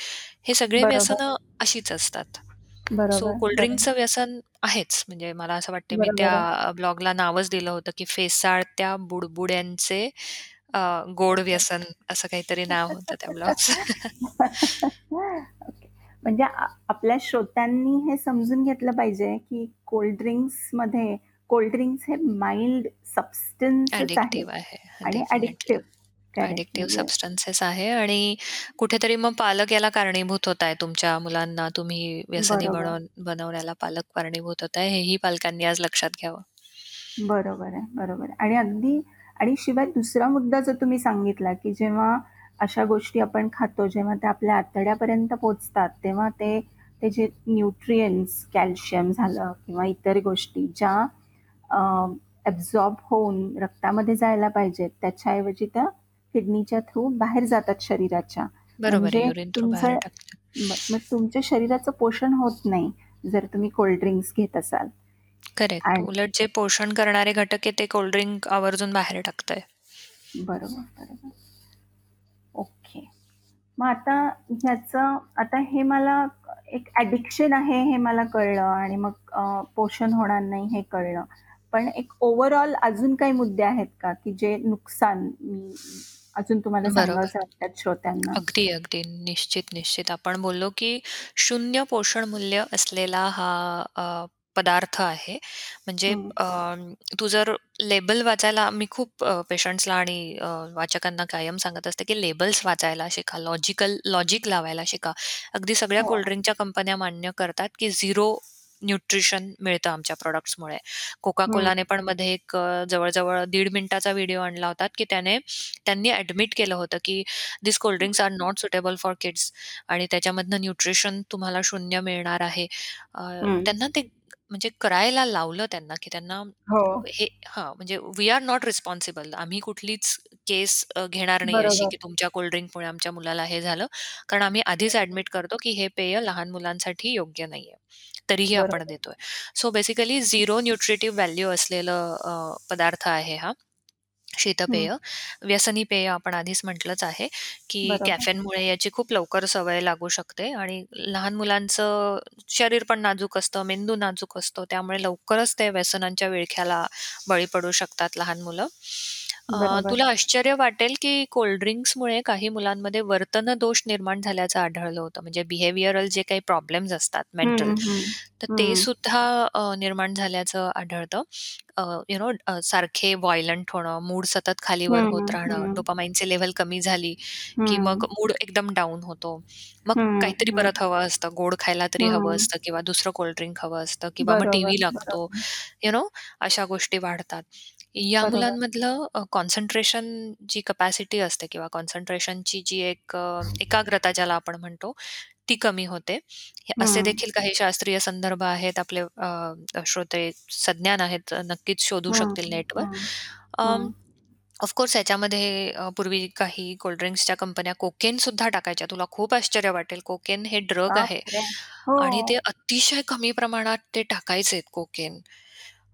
हे सगळे बरोबर व्यसनं अशीच असतात. सो बरोबर बरोबर कोल्ड्रिंकचं व्यसन आहेच. म्हणजे मला असं वाटते मी बरोबर आहे. त्या ब्लॉगला नावच दिलं होतं की फेसाळ त्या बुडबुड्यांचे गोड व्यसन असं काहीतरी नाव होतं त्या ब्लॉगचं. ओके. म्हणजे आपल्या श्रोत्यांनी हे समजून घेतलं पाहिजे की कोल्ड ड्रिंक्स हे माइल्ड सबस्टन्सेस आहेत ऍडिक्टिव्ह आहे आणि डेफिनेटली, ॲडिक्टिव्ह. करेक्ट. ॲडिक्टिव्ह म्हणजे सबस्टन्सेस आहे आणि कुठेतरी मग पालक याला कारणीभूत होत आहे. तुमच्या मुलांना तुम्ही व्यसनी बरोबर बनवण्याला पालक कारणीभूत होत आहे, हेही पालकांनी आज लक्षात घ्यावं. बरोबर आहे बरोबर आहे. आणि शिवाय दुसरा मुद्दा जो तुम्ही सांगितला की जेव्हा अशा गोष्टी आपण खातो, जेव्हा त्या आपल्या आतड्यापर्यंत पोचतात, तेव्हा ते ते जे न्यूट्रिएंट्स, कॅल्शियम झालं किंवा इतर गोष्टी ज्या ॲब्झॉर्ब होऊन रक्तामध्ये जायला पाहिजेत, त्याच्याऐवजी त्या किडनीच्या थ्रू बाहेर जातात शरीराच्या. बरोबर आहे. म्हणजे युरिन थ्रू बाहेर तुमचं टाकतात. मग तुमच्या शरीराचं पोषण होत नाही जर तुम्ही कोल्ड्रिंक्स घेत असाल. करेक्ट. आणि उलट जे पोषण करणारे घटक आहे ते कोल्ड्रिंक आवर्जून बाहेर टाकतंय. बरोबर बरोबर ओके. मग आता ह्याचं, आता हे मला एक ॲडिक्शन आहे हे मला कळलं, आणि मग पोषण होणार नाही हे कळलं, पण एक ओव्हरऑल अजून काही मुद्दे आहेत का की जे नुकसान मी अजून तुम्हाला बरोबर. सांगावंसं वाटतात श्रोत्यांना? अगदी अगदी निश्चित निश्चित. आपण बोललो की 0 पोषण मूल्य असलेला हा अ, पदार्थ आहे. म्हणजे हम्म, तू जर लेबल वाचायला, मी खूप पेशंट्सला आणि वाचकांना कायम सांगत असते की लेबल्स वाचायला शिका, लॉजिक लावायला शिका. अगदी सगळ्या हो कोल्ड्रिंकच्या कंपन्या मान्य करतात की 0 न्यूट्रिशन मिळतं आमच्या प्रोडक्ट्समुळे. कोका हम्म, कोलाने पण मध्ये एक जवळजवळ 1.5 मिनिटाचा व्हिडिओ आणला होता की त्यांनी ऍडमिट केलं होतं की this cold drinks are not suitable for kids आणि त्याच्यामधनं न्यूट्रिशन तुम्हाला 0 मिळणार आहे. हम्म, त्यांना ते म्हणजे करायला लावलं त्यांना की त्यांना हो हे म्हणजे वी आर नॉट रिस्पॉन्सिबल, आम्ही कुठलीच केस घेणार नाही अशी बरोबर की तुमच्या कोल्ड्रिंकमुळे आमच्या मुलाला हे झालं, कारण आम्ही आधीच ऍडमिट करतो की हे पेय लहान मुलांसाठी योग्य नाहीये, तरीही आपण बरोबर देतोय. सो बेसिकली 0 न्यूट्रिटिव्ह व्हॅल्यू असलेलं पदार्थ आहे हा हम्म, शीतपेय. व्यसनी पेय आपण आधीच म्हटलंच आहे की बरोबर कॅफेनमुळे याची खूप लवकर सवय लागू शकते आणि लहान मुलांचं शरीर पण नाजूक असतं, मेंदू नाजूक असतो, त्यामुळे लवकरच ते व्यसनांच्या विळख्याला बळी पडू शकतात लहान मुलं. बरोबर तुला आश्चर्य वाटेल की कोल्ड्रिंक्समुळे काही मुलांमध्ये वर्तन दोष निर्माण झाल्याचं आढळलं होतं. म्हणजे बिहेवियरल जे काही प्रॉब्लेम्स असतात हम्म, मेंटल, हम्म, तर ते हम्म, सुद्धा निर्माण झाल्याचं आढळतं. सारखे व्हायलंट होणं, मूड सतत खालीवर हम्म, होत राहणं, हम्म, डोपामाइनचे लेव्हल कमी झाली की मग हम्म, मूड एकदम डाऊन होतो, मग हम्म, काहीतरी हम्म, परत हवं असतं, गोड खायला तरी हवं हम्म, असतं किंवा दुसरं कोल्ड्रिंक हवं असतं किंवा मग बरोबर टीव्ही लागतो. बरोबर यु नो अशा गोष्टी वाढतात. या बरोबर मुलांमधलं कॉन्सन्ट्रेशन जी कपॅसिटी असते किंवा कॉन्सन्ट्रेशनची जी एक एकाग्रता ज्याला आपण म्हणतो ती कमी होते. हे असे हम्म, देखील काही शास्त्रीय संदर्भ आहेत. आपले श्रोते सज्ञान आहेत, नक्कीच शोधू हम्म, शकतील नेटवर. हम्म, हम्म, ऑफकोर्स याच्यामध्ये पूर्वी काही कोल्ड्रिंक्सच्या कंपन्या कोकेन सुद्धा टाकायच्या. तुला खूप आश्चर्य वाटेल, कोकेन हे ड्रग आहे बापरे हो आणि ते अतिशय कमी प्रमाणात ते टाकायचे कोकेन,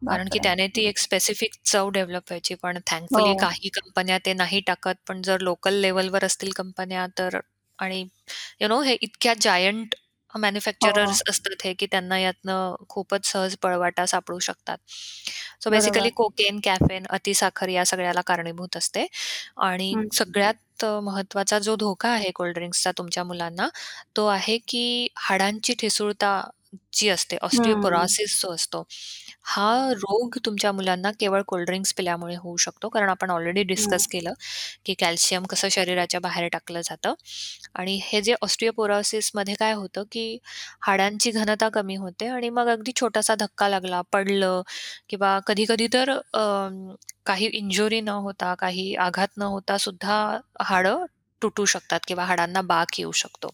कारण की बापरे त्याने ती एक स्पेसिफिक चव डेव्हलप व्हायची. पण हो थँकफुली काही कंपन्या ते नाही टाकत, पण जर लोकल लेवलवर असतील कंपन्या तर, आणि हे इतक्या जायंट हो मॅन्युफॅक्चरर्स असतात हे की त्यांना यातनं खूपच सहज पळवाटा सापडू शकतात. सो बेसिकली बरोबर कोकेन, कॅफेन, अतिसाखर या सगळ्याला कारणीभूत असते. आणि हम्म, सगळ्यात महत्वाचा जो धोका आहे कोल्ड्रिंक्सचा तुमच्या मुलांना तो आहे की हाडांची ठिसूळता जी असते, हम्म, ऑस्टिओपोरॉसिस जो असतो, हा रोग तुमच्या मुलांना केवळ कोल्ड्रिंक्स पिल्यामुळे होऊ शकतो. कारण आपण ऑलरेडी हम्म, डिस्कस केलं की कॅल्शियम कसं शरीराच्या बाहेर टाकलं जातं आणि हे जे ऑस्टिओपोरोसिस मध्ये काय होतं की हाडांची घनता कमी होते आणि मग अगदी छोटासा धक्का लागला, पडलं किंवा कधी कधी तर काही इंजुरी न होता, काही आघात न होता सुद्धा हाडं तुटू शकतात किंवा हाडांना बाक येऊ शकतो.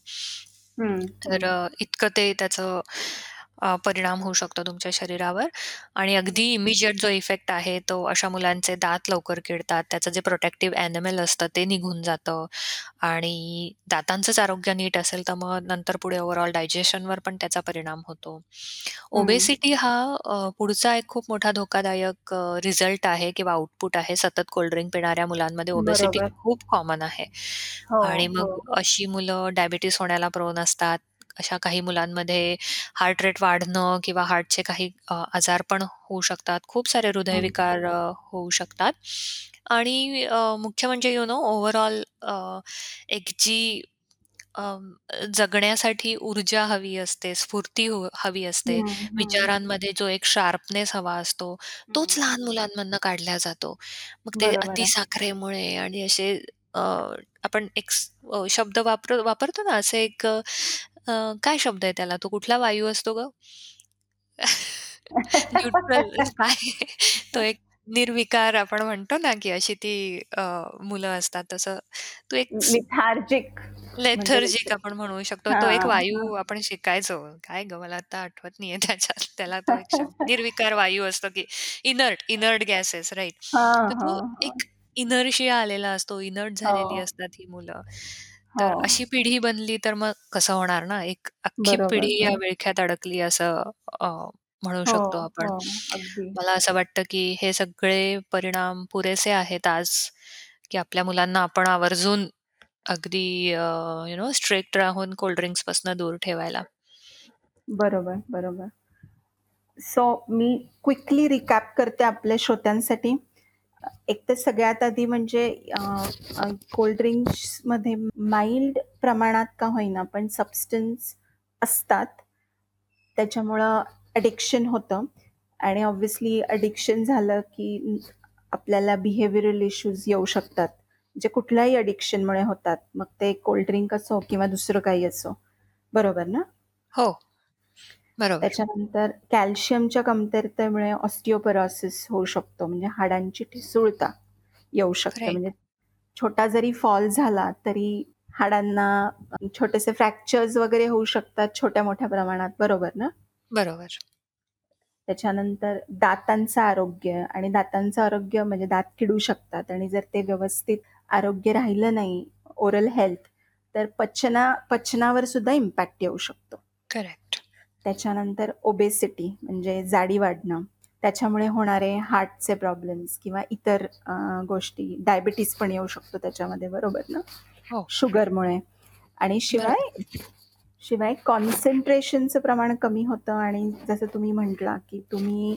हम्म, तर हम्म, इतकं ते त्याचं परिणाम होऊ शकतो तुमच्या शरीरावर. आणि अगदी इमिजिएट जो इफेक्ट आहे तो अशा मुलांचे दात लवकर किडतात, त्याचं जे प्रोटेक्टिव्ह ॲनिमल असतं ते निघून जातं, आणि दातांचंच आरोग्य नीट असेल तर मग नंतर पुढे ओव्हरऑल डायजेशनवर पण त्याचा परिणाम होतो. हम्म. ओबेसिटी हा पुढचा एक खूप मोठा धोकादायक रिझल्ट आहे किंवा आउटपुट आहे. सतत कोल्ड्रिंक पिणाऱ्या मुलांमध्ये ओबेसिटी बरोबर खूप कॉमन आहे, हो आणि मग हो अशी मुलं डायबिटीस होण्याला प्रोन असतात. अशा काही मुलांमध्ये हार्ट रेट वाढणं किंवा हार्टचे काही आजार पण होऊ शकतात, खूप सारे हम्म. हृदयविकार होऊ शकतात. आणि मुख्य म्हणजे ओव्हरऑल एक जी अम, जगण्यासाठी ऊर्जा हवी असते, स्फूर्ती हवी असते, हम्म, हम्म. विचारांमध्ये जो एक शार्पनेस हवा असतो तोच हम्म. लहान मुलांमधनं काढला जातो. मग ते बरोबर आहे अतिसाखरेमुळे आणि असे अ, आपण एक शब्द वापरतो ना, असे एक काय शब्द आहे त्याला, तो कुठला वायू असतो ग, न्यूट्रल काय तो एक निर्विकार आपण म्हणतो ना, की अशी ती मुलं असतात. तसं तू एक लिथार्जिक म्हणजे लेथर्जिक आपण म्हणू शकतो, हा तो एक हा. वायू आपण शिकायचो. काय ग, मला आता आठवत नाहीये त्याला तो एक शब्द, निर्विकार वायू असतो की इनर्ट इनर्ट गॅसेस, राईट. हा, तर हा, तो हा. एक इनर्शिया आलेला असतो, इनर्ट हो झालेली असतात ही मुलं. हो तर अशी पिढी बनली तर मग कसं होणार ना, एक अख्खी बरोबर पिढी या विळख्यात अडकली असं अ, म्हणू हो शकतो आपण. हो अगदी मला असं वाटतं की हे सगळे परिणाम पुरेसे आहेत आज, की आपल्या मुलांना आपण आवर्जून अगदी स्ट्रिक्ट राहून कोल्ड्रिंक्स पासून दूर ठेवायला. बरोबर बरोबर सो मी क्विकली रिकॅप करते आपल्या श्रोत्यांसाठी. एक तर सगळ्यात आधी म्हणजे कोल्ड्रिंक्समध्ये माइल्ड प्रमाणात का होईना पण सबस्टन्स असतात, त्याच्यामुळं ॲडिक्शन होतं. आणि ऑब्व्हियसली ॲडिक्शन झालं की आपल्याला बिहेवियरल इश्यूज येऊ शकतात, जे कुठल्याही ॲडिक्शनमुळे होतात, मग ते कोल्ड्रिंक असो किंवा दुसरं काही असो. बरोबर ना. हो, बरोबर. त्याच्यानंतर कॅल्शियमच्या कमतरतेमुळे ऑस्टिओपरॉसिस होऊ शकतो, म्हणजे हाडांची ठिसूळता येऊ शकते, राईट. म्हणजे छोटा जरी फॉल झाला तरी हाडांना छोटेसे फ्रॅक्चर्स वगैरे होऊ शकतात छोट्या मोठ्या प्रमाणात. बरोबर ना. बरोबर. त्याच्यानंतर दातांचं आरोग्य, आणि दातांचं आरोग्य म्हणजे दात किडू शकतात, आणि जर ते व्यवस्थित आरोग्य राहिलं नाही, ओरल हेल्थ, तर पचनावर सुद्धा इम्पॅक्ट येऊ शकतो. करेक्ट. त्याच्यानंतर ओबेसिटी म्हणजे जाडी वाढणं, त्याच्यामुळे होणारे हार्टचे प्रॉब्लेम्स किंवा इतर गोष्टी, डायबिटीस पण येऊ शकतो त्याच्यामध्ये. बरोबर ना, हो, शुगरमुळे. आणि शिवाय बरोबर. शिवाय कॉन्सन्ट्रेशनचं प्रमाण कमी होतं, आणि जसं तुम्ही म्हटला की तुम्ही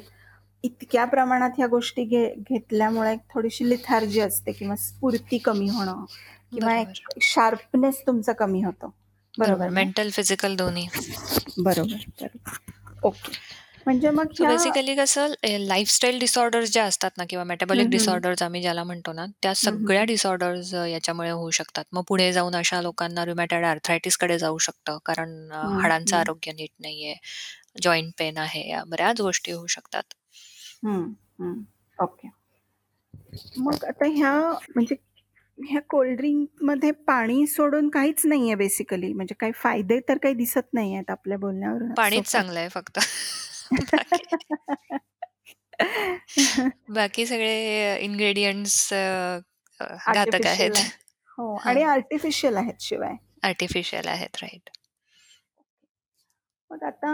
इतक्या प्रमाणात ह्या गोष्टी घेतल्यामुळे एक थोडीशी लिथार्जी असते, किंवा स्फूर्ती कमी होणं, किंवा बरोबर. एक शार्पनेस तुमचा कमी होतो. बरोबर बरोबर. ना. मेंटल, फिजिकल दोन्ही. बरोबर बरोबर ओके म्हणजे मग सो ह्या बेसिकली कसं, लाईफस्टाईल डिसऑर्डर्स ज्या असतात ना, किंवा मेटाबॉलिक हम्म, हम्म, डिसऑर्डर्स आम्ही ज्याला म्हणतो ना, त्या हम्म, सगळ्या डिसऑर्डर्स याच्यामुळे होऊ शकतात. मग पुढे जाऊन अशा लोकांना रुमॅटॉइड आर्थरायटिसकडे जाऊ शकतं, कारण हम्म, हाडांचं हम्म, आरोग्य नीट नाहीये, जॉईंट पेन आहे, या बऱ्याच गोष्टी होऊ शकतात. हम्म, हम्म. ओके मग आता म्हणजे ह्या कोल्ड्रिंक मध्ये पाणी सोडून काहीच नाहीये बेसिकली, म्हणजे काही फायदे तर काही दिसत नाही आहेत आपल्या बोलण्यावरून सो पाणीच चांगलं आहे फक्त बाकी फार. बाकी सगळे इन्ग्रेडियंट्स घातक आर्टिफिशियल आहेत, आहे. हो, आणि हां, आर्टिफिशियल आहेत शिवाय. आर्टिफिशियल आहेत, राईट. मग आता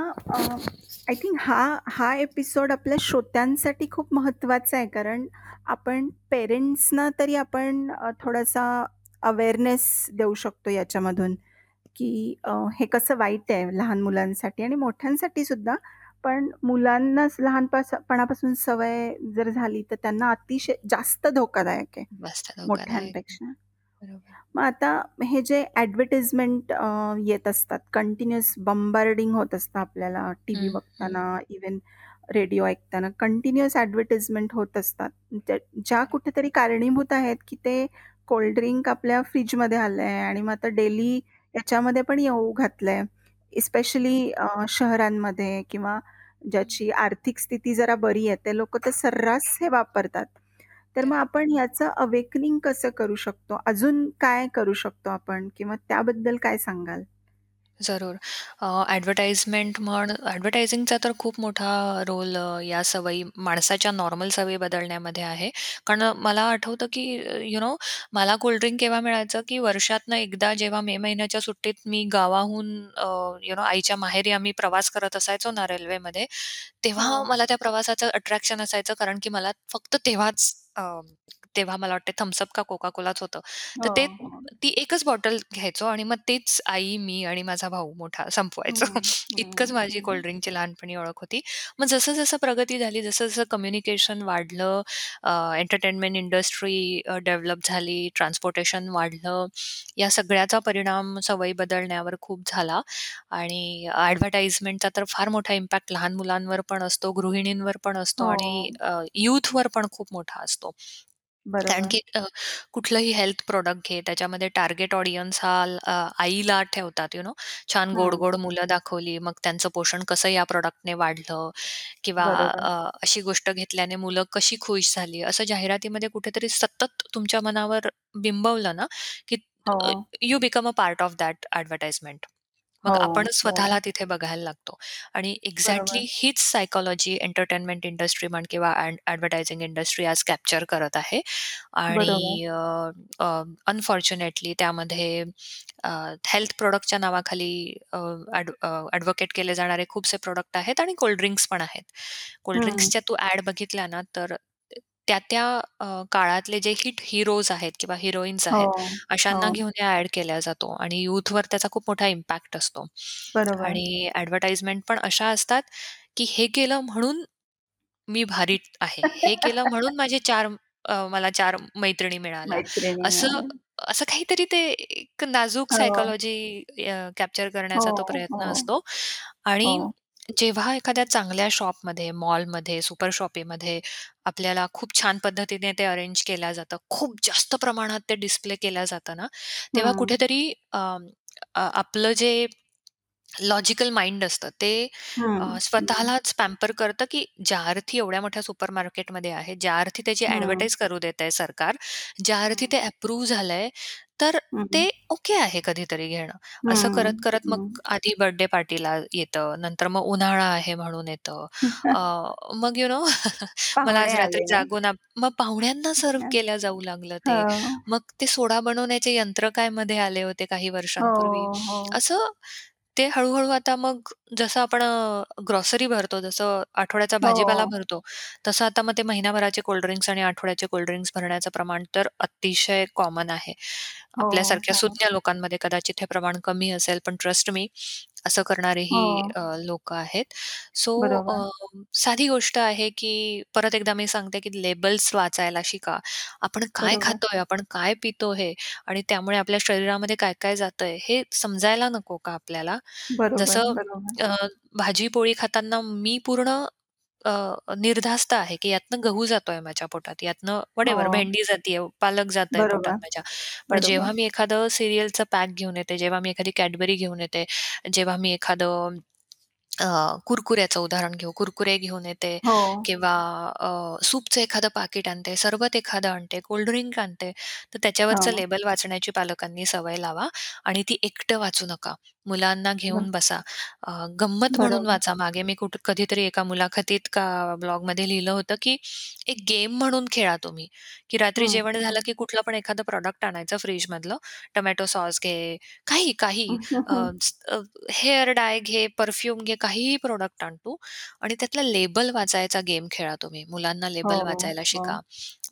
आय थिंक हा हा एपिसोड आपल्या श्रोत्यांसाठी खूप महत्त्वाचा आहे, कारण आपण पेरेंट्सना तरी आपण थोडासा अवेअरनेस देऊ शकतो याच्यामधून, की हे कसं वाईट आहे लहान मुलांसाठी आणि मोठ्यांसाठी सुद्धा. पण मुलांना लहानपणापासून सवय जर झाली तर त्यांना अतिशय जास्त धोकादायक आहे मस्त धोकादायक. मोठ्यांपेक्षा. बरोबर. मग आता हे जे ॲडव्हर्टिजमेंट येत असतात, कंटिन्युअस बंबार्डिंग होत असतं आपल्याला, टी व्ही हम्म, हम्म. बघताना, इवन रेडिओ ऐकताना कंटिन्युअस ॲडव्हर्टिजमेंट होत असतात, ज्या कुठेतरी कारणीभूत आहेत की ते कोल्ड्रिंक आपल्या फ्रीजमध्ये आलं आहे, आणि मग आता डेली याच्यामध्ये पण येऊ घातलं आहे, इस्पेशली शहरांमध्ये, किंवा ज्याची आर्थिक स्थिती जरा बरी आहे ते लोक तर सर्रास हे वापरतात. तर मग आपण याचं अवेकनिंग कसं करू शकतो, अजून काय करू शकतो आपण, किंवा त्याबद्दल काय सांगाल? जरूर. ॲडव्हर्टायझिंगचा तर खूप मोठा रोल या सवयी, माणसाच्या नॉर्मल सवयी बदलण्यामध्ये आहे. कारण मला आठवतं की मला कोल्ड्रिंक केव्हा मिळायचं की वर्षातनं एकदा जेव्हा मे महिन्याच्या सुट्टीत मी गावाहून आईच्या माहेरी आम्ही प्रवास करत असायचो ना रेल्वेमध्ये, तेव्हा मला त्या प्रवासाचं अट्रॅक्शन असायचं. कारण की मला फक्त तेव्हा मला वाटते थम्सअप का कोका कोलाच होतं, तर हो ते हो. ती एकच बॉटल घ्यायचो आणि मग तेच आई, मी आणि माझा भाऊ मोठा संपवायचो. हम्म, इतकंच माझी हम्म, कोल्ड्रिंकची लहानपणी ओळख होती. मग जसं जसं प्रगती झाली, जसं जसं कम्युनिकेशन वाढलं, एंटरटेनमेंट इंडस्ट्री डेव्हलप झाली, ट्रान्सपोर्टेशन वाढलं, या सगळ्याचा परिणाम सवयी बदलण्यावर खूप झाला. आणि ॲडव्हर्टाइजमेंटचा तर फार मोठा इम्पॅक्ट लहान मुलांवर पण असतो, गृहिणींवर पण असतो हो आणि यूथवर पण खूप मोठा असतो. कारण बरोबर की कुठलंही हेल्थ प्रोडक्ट घे, त्याच्यामध्ये टार्गेट ऑडियन्स हा आईला ठेवतात. छान गोड हम्म गोड मुलं दाखवली, मग त्यांचं पोषण कसं या प्रोडक्टने वाढलं, किंवा बरोबर अशी गोष्ट घेतल्याने मुलं कशी खुश झाली, असं जाहिरातीमध्ये कुठेतरी सतत तुमच्या मनावर बिंबवलं ना की हो you become a part of that advertisement. मग हो आपणच हो स्वतःला तिथे बघायला लागतो. आणि एक्झॅक्टली बरोबर हीच सायकॉलॉजी एंटरटेनमेंट इंडस्ट्री म्हण किंवा ॲडव्हर्टायझिंग इंडस्ट्री आज कॅप्चर करत आहे. बरोबर आणि अनफॉर्च्युनेटली त्यामध्ये हेल्थ प्रोडक्टच्या नावाखाली ॲडव्होकेट केले जाणारे खूपसे प्रोडक्ट आहेत आणि कोल्ड्रिंक्स पण आहेत. हम्म कोल्ड्रिंक्सच्या तू ॲड बघितल्या ना तर त्या त्या काळातले जे हिट हिरोज आहेत किंवा हिरोईन्स हो आहेत हो अशांना घेऊन या ऍड केल्या जातो आणि यूथवर त्याचा खूप मोठा इम्पॅक्ट असतो. बरोबर आणि ऍडव्हर्टाइजमेंट पण अशा असतात की हे केलं म्हणून मी भारी आहे, हे केलं म्हणून माझे मला 4 मैत्रिणी मिळाल्या, मैत्रिणी असं मिळाल्या. असं काहीतरी. ते एक नाजूक हो सायकोलॉजी कॅप्चर हो करण्याचा तो प्रयत्न हो असतो. हो आणि जेव्हा एखाद्या चांगल्या शॉपमध्ये, मॉलमध्ये, सुपर शॉपीमध्ये आपल्याला खूप छान पद्धतीने ते अरेंज केलं जातं, खूप जास्त प्रमाणात ते डिस्प्ले केलं जातं ना, तेव्हा हम्म कुठेतरी आपलं जे लॉजिकल माइंड असतं ते हम्म हम्म स्वतःलाच पॅम्पर करतं की ज्या अर्थी एवढ्या मोठ्या सुपरमार्केटमध्ये आहे, ज्या अर्थी त्याची हम्म ॲडव्हर्टाईज करू देत आहे सरकार, ज्या अर्थी ते अप्रूव्ह झालंय, तर हम्म ते ओके आहे कधीतरी घेणं. असं करत हम्म करत मग हम्म. आधी बर्थडे पार्टीला येतं, नंतर मग उन्हाळा आहे म्हणून येतं, मग मला पाहुणे आज रात्री आले. जागून मग पाहुण्यांना सर्व केल्या जाऊ लागलं हो ते. मग ते सोडा बनवण्याचे यंत्र काय मध्ये आले होते काही हो वर्षांपूर्वी, हो असं ते हळूहळू. आता मग जसं आपण ग्रॉसरी भरतो, जसं आठवड्याचा हो भाजीपाला भरतो, तसं आता मग ते महिनाभराचे कोल्ड्रिंक्स आणि आठवड्याचे कोल्ड्रिंक्स भरण्याचं प्रमाण तर अतिशय कॉमन आहे. हो आपल्यासारख्या हो सुज्ञ लोकांमध्ये कदाचित हे प्रमाण कमी असेल, पण ट्रस्ट मी असं करणारे हो ही लोक आहेत. सो बरोबर साधी गोष्ट आहे की परत एकदा मी सांगते की लेबल्स वाचायला शिका. आपण काय बरोबर खातोय, आपण काय पितो हे, आणि त्यामुळे आपल्या शरीरामध्ये काय काय जातंय हे समजायला नको का आपल्याला. बरोबर जसं बरोबर अ, भाजी पोळी खाताना मी पूर्ण अ, निर्धास्त आहे की यातनं गहू जातोय माझ्या पोटात, यातनं हो वडेवर भेंडी जातीये, पालक जातंय पोटात बरोबर माझ्या. पण बरोबर जेव्हा मी एखादं सिरियलचं पॅक घेऊन येते, जेव्हा मी एखादी कॅडबरी घेऊन येते, जेव्हा मी एखादं कुरकुऱ्याचं उदाहरण घेऊ, कुरकुरे घेऊन येते, हो किंवा सूपचं एखादं पाकिट आणते, सरबत एखादं आणते, कोल्ड्रिंक आणते, तर हो त्याच्यावरचं लेबल वाचण्याची पालकांनी सवय लावा. आणि ती एकटं वाचू नका, मुलांना घेऊन ब- बसा. गंमत म्हणून बरोबर वाचा. मागे मी कधीतरी एका मुलाखतीत का ब्लॉगमध्ये लिहिलं होतं की एक गेम म्हणून खेळा तुम्ही, की रात्री हम्म जेवण झालं की कुठलं पण एखादं प्रॉडक्ट आणायचं फ्रीजमधलं, टोमॅटो सॉस घे, काही काही हेअर डाय घे, परफ्यूम घे, काहीही प्रोडक्ट आण तू, आणि त्यातला लेबल वाचायचा गेम खेळा तुम्ही. मुलांना हो लेबल वाचायला हो शिका.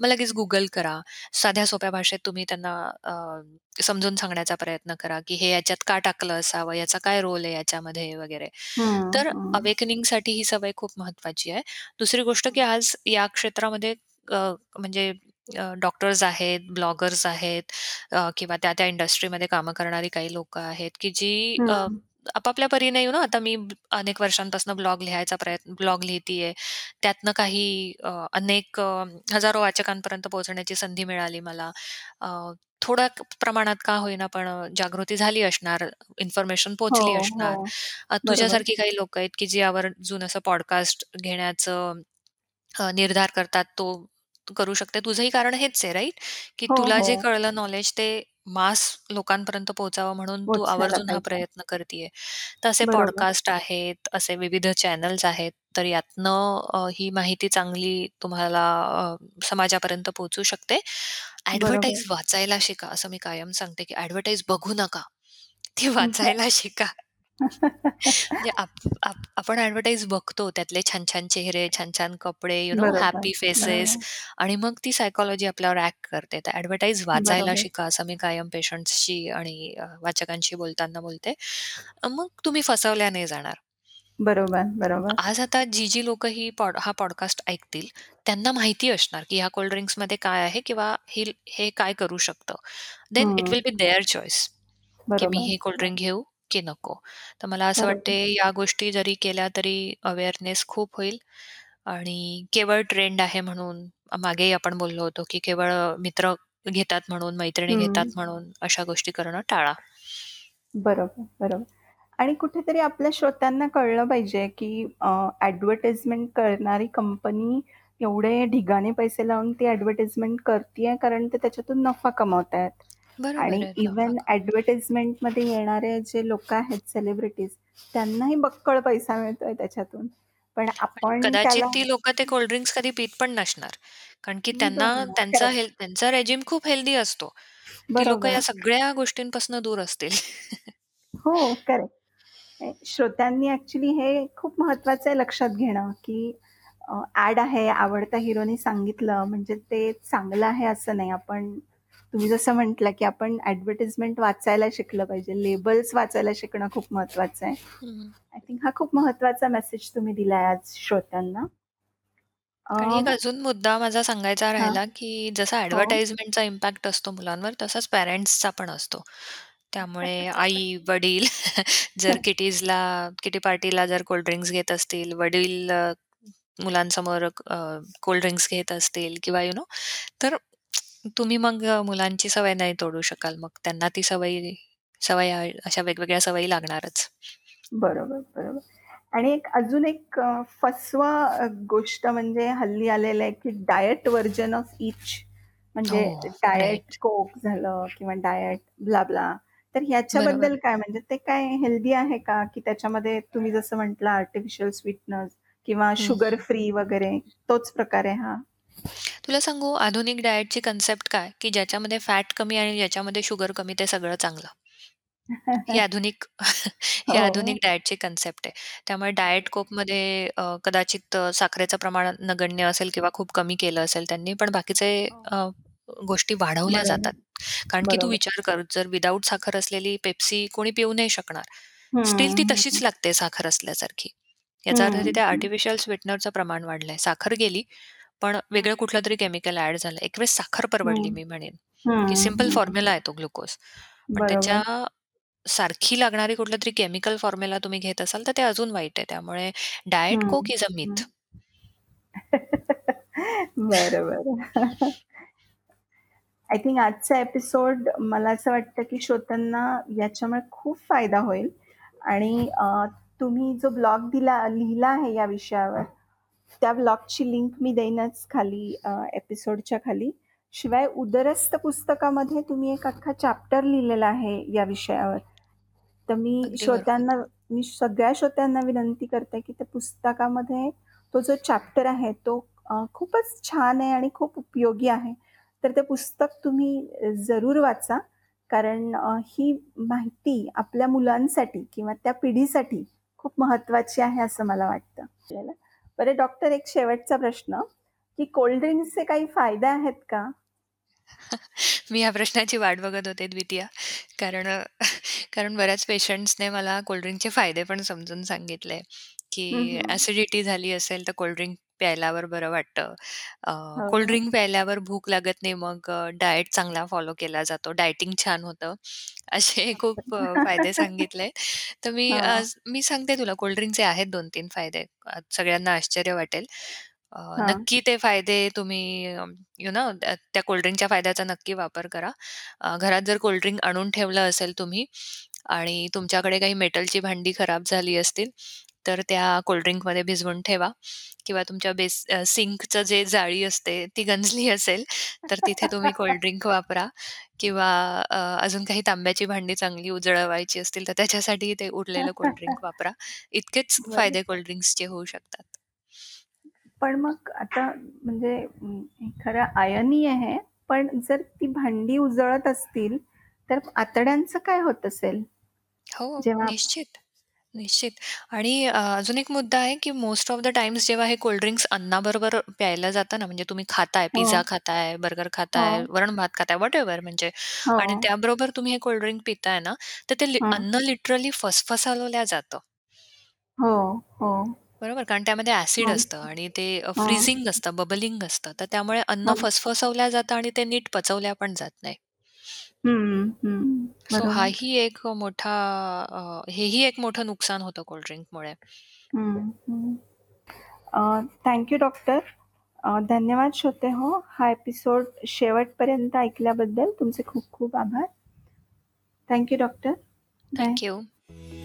मग लगेच गुगल करा, साध्या सोप्या भाषेत तुम्ही त्यांना समजून सांगण्याचा प्रयत्न करा की हे याच्यात का टाकलं असावं, याचा काय रोल आहे याच्यामध्ये वगैरे. हम्म तर हम्म अवेकनिंगसाठी ही सवय खूप महत्वाची आहे. दुसरी गोष्ट की आज या क्षेत्रामध्ये म्हणजे डॉक्टर्स आहेत, ब्लॉगर्स आहेत, किंवा त्या त्या इंडस्ट्रीमध्ये कामं करणारी काही लोक आहेत की जी हम्म आपापल्या परीने आता मी अनेक वर्षांपासून ब्लॉग लिहितीये, त्यातनं काही अनेक हजारो वाचकांपर्यंत पोहोचण्याची संधी मिळाली मला. अ, थोड्या प्रमाणात का होईना पण जागृती झाली असणार, इन्फॉर्मेशन हो पोहोचली हो असणार. बरोबर तुझ्यासारखी काही लोक आहेत की जी आवर्जून असं पॉडकास्ट घेण्याचं निर्धार करतात, तो तू करू शकते. तुझंही कारण हेच आहे राईट, की हो तुला हो जे कळलं नॉलेज ते मास लोकांपर्यंत पोहोचावं म्हणून तू पोचवायला आवर्जून हा पाहिजे. प्रयत्न करतेय. तर असे बरोबर पॉडकास्ट आहेत, असे विविध चॅनल्स आहेत, तर यातनं ही माहिती चांगली तुम्हाला समाजापर्यंत पोहोचू शकते. बरोबर ऍडव्हर्टाईज वाचायला शिका, असं मी कायम सांगते की ऍडव्हर्टाईज बघू नका, ती वाचायला शिका. म्हणजे आपण ऍडव्हर्टाईज बघतो, त्यातले छान छान चेहरे, छान छान कपडे, बरोबर हॅपी फेसेस, बरोबर आणि मग ती सायकोलॉजी आपल्यावर ऍक्ट करते. तर ऍडव्हर्टाईज वाचायला बरोबर शिका, असं मी कायम पेशंट्सशी आणि वाचकांशी बोलताना बोलते. मग तुम्ही फसवल्या नाही जाणार. बरोबर बरोबर आज आता जी जी लोक ही हा पॉडकास्ट ऐकतील त्यांना माहिती असणार की ह्या कोल्ड ड्रिंक्समध्ये काय आहे किंवा हे काय करू शकतं. Then it hmm will be there choice की मी बरोबर हे कोल्ड्रिंक घेऊ की नको. तर मला असं वाटते बरोबर या गोष्टी जरी केल्या तरी अवेअरनेस खूप होईल. आणि केवळ ट्रेंड आहे म्हणून, मागेही आपण बोललो होतो की केवळ मित्र घेतात म्हणून, मैत्रिणी घेतात हम्म म्हणून अशा गोष्टी करणं टाळा. बरोबर बरोबर आणि कुठेतरी आपल्या श्रोत्यांना कळलं पाहिजे की ॲडव्हर्टाइजमेंट करणारी कंपनी एवढे ढिगाणे पैसे लावून ती ॲडव्हर्टाइजमेंट करते, कारण ते त्याच्यातून नफा कमवत आहेत. बरोबर आणि आहे, नफा इवन ॲडव्हर्टाइजमेंटमध्ये येणारे जे लोक आहेत, सेलिब्रिटीज, त्यांनाही बक्कळ पैसा मिळतोय त्याच्यातून, पण आणि आपण कदाचित त्याला. ती लोक ते कोल्ड्रिंक्स कधी पीत पण नसणार, कारण की त्यांना बरोबर correct. त्यांचा रेजिम खूप हेल्दी असतो. ती लोक बरोबर या सगळ्या गोष्टींपासून दूर असतील. हो करेक्ट श्रोत्यांनी ऍक्च्युली हे खूप महत्वाचं आहे लक्षात घेणं, की ऍड आहे, आवडता हिरोने सांगितलं म्हणजे ते चांगलं आहे असं नाही. तुम्ही जसं म्हटलं की आपण ऍडव्हर्टिजमेंट वाचायला शिकलं पाहिजे, लेबल्स वाचायला शिकणं खूप महत्वाचं आहे. हम्म. आय थिंक हा खूप महत्वाचा मेसेज तुम्ही दिलाय आज श्रोत्यांना. आणि एक अजून मुद्दा माझा सांगायचा हां राहिला की जसा हो ऍडव्हर्टाइजमेंटचा इम्पॅक्ट असतो मुलांवर, तसाच पॅरेंट्सचा पण असतो. त्यामुळे आई वडील जर किटी पार्टीला जर कोल्ड्रिंक्स घेत असतील, वडील मुलांसमोर कोल्ड्रिंक्स घेत असतील किंवा तर तुम्ही मग मुलांची सवय नाही तोडू शकाल. मग त्यांना ती सवय सवय अशा वेगवेगळ्या सवयी लागणारच. बरोबर बरोबर आणि अजून एक फसवा गोष्ट म्हणजे हल्ली आलेलं आहे की डाएट व्हर्जन ऑफ इच, हो म्हणजे डाएट राईट. कोक झालं किंवा डाएट ब्ला ब्ला, तर बरोबर. ह्याच्याबद्दल काय, म्हणजे ते काय हेल्दी आहे का, की त्याच्यामध्ये तुम्ही जसं म्हटलं आर्टिफिशियल स्वीटनर्स किंवा शुगर हम्म. फ्री वगैरे तोच प्रकार आहे हा? तुला सांगू, आधुनिक डाएटची कन्सेप्ट काय, की ज्याच्यामध्ये फॅट कमी आणि ज्याच्यामध्ये शुगर कमी ते सगळं चांगलं. ही आधुनिक ही हो आधुनिक डाएटची कन्सेप्ट आहे. त्यामुळे डाएट कोकमध्ये कदाचित साखरेचं प्रमाण नगण्य असेल किंवा खूप कमी केलं असेल त्यांनी, पण बाकीचे गोष्टी वाढवल्या बरोबर जातात. कारण की तू बरोबर विचार कर, जर विदाऊट साखर असलेली पेप्सी कोणी पिऊ नाही शकणार, स्टील ती हम्म तशीच लागते साखर असल्यासारखी. याचा अर्थ हम्म तिथे हम्म. आर्टिफिशियल स्वीटनरचं प्रमाण वाढलंय, साखर गेली पण वेगळं कुठलं तरी केमिकल ऍड झालं. एक वेळेस साखर परवडली, हम्म मी म्हणेन की हम्म सिम्पल हम्म. फॉर्म्युला आहे तो ग्लुकोज, पण बरोबर त्याच्या सारखी लागणारी कुठलं तरी केमिकल फॉर्म्युला तुम्ही घेत असाल तर ते अजून वाईट आहे. त्यामुळे डाएट हम्म कोक इज अ मिथ. हम्म. बरोबर आय थिंक आजचा एपिसोड, मला असं वाटतं की श्रोत्यांना याच्यामुळे खूप फायदा होईल. आणि तुम्ही जो ब्लॉग लिहिला आहे या विषयावर, त्या ब्लॉगची लिंक मी देईनच खाली, एपिसोडच्या खाली. शिवाय उदरस्थ पुस्तकामध्ये तुम्ही एक अख्खा चॅप्टर लिहिलेला आहे या विषयावर, तर अगदी बरोबर. मी सगळ्या श्रोत्यांना विनंती करते की त्या पुस्तकामध्ये तो जो चॅप्टर आहे तो खूपच छान आहे आणि खूप उपयोगी आहे. तर ते पुस्तक तुम्ही जरूर वाचा, कारण ही माहिती आपल्या मुलांसाठी किंवा त्या पिढीसाठी खूप महत्त्वाची आहे असं मला वाटतं. आपल्याला. बरं डॉक्टर, एक शेवटचा प्रश्न, की कोल्ड्रिंक्सचे काही फायदे आहेत का? मी या प्रश्नाची वाट बघत होते द्वितीया, कारण कारण बऱ्याच पेशंट्सने मला कोल्ड्रिंकचे फायदे पण समजून सांगितले हम्म, की हम्म. ऍसिडिटी झाली असेल तर कोल्ड्रिंक प्यायल्यावर बरं वाटतं, हो ना कोल्ड्रिंक प्यायल्यावर भूक लागत नाही, मग डाएट चांगला फॉलो केला जातो, डाएटिंग छान होतं. असे खूप फायदे सांगितले. तर हा मी सांगते तुला कोल्ड्रिंकचे आहेत 2-3 फायदे. सगळ्यांना आश्चर्य वाटेल. हा नक्की ते फायदे तुम्ही त्या कोल्ड्रिंकच्या फायद्याचा नक्की वापर करा. घरात जर कोल्ड्रिंक आणून ठेवलं असेल तुम्ही आणि तुमच्याकडे काही मेटलची भांडी खराब झाली असतील तर त्या कोल्ड्रिंकमध्ये भिजवून ठेवा, किंवा तुमच्या सिंकचं जे जाळी असते ती गंजली असेल तर तिथे तुम्ही कोल्ड्रिंक वापरा, किंवा अजून काही तांब्याची भांडी चांगली उजळवायची असतील तर त्याच्यासाठी ते उरलेलं कोल्ड्रिंक वापरा. इतकेच बरं. फायदे कोल्ड्रिंक्सचे होऊ शकतात. पण मग आता म्हणजे हे खरं आयनी आहे, पण जर ती भांडी उजळत असतील तर आतड्यांचं काय होत असेल हो, जेव्हा निश्चित निश्चित. आणि अजून एक मुद्दा आहे की मोस्ट ऑफ द टाइम्स जेव्हा हे कोल्ड्रिंक्स अन्नाबरोबर प्यायला जातं ना, म्हणजे तुम्ही खाताय, हो पिझ्झा खाताय, बर्गर हो खाताय, वरण भात खाताय, वॉट एव्हर, म्हणजे हो आणि त्याबरोबर तुम्ही हे कोल्ड्रिंक पिताय ना, तर ते हा, अन्न लिटरली फसफसालवल्या जातं, हो हो बरोबर, कारण त्यामध्ये ऍसिड हा, असतं आणि ते हा, फ्रीजिंग असतं, बबलिंग असतं, तर त्यामुळे अन्न हा. फसफसवल्या जातं आणि ते नीट पचवल्या पण जात नाही. हम्म, हम्म, सो बरोबर हाही एक मोठा हेही एक मोठं नुकसान होतं कोल्ड्रिंकमुळे. हम्म, हम्म. Thank you doctor. धन्यवाद श्रोते हो. हा एपिसोड शेवटपर्यंत ऐकल्याबद्दल तुमचे खूप खूप आभार. Thank you doctor. बाय. थँक्यू.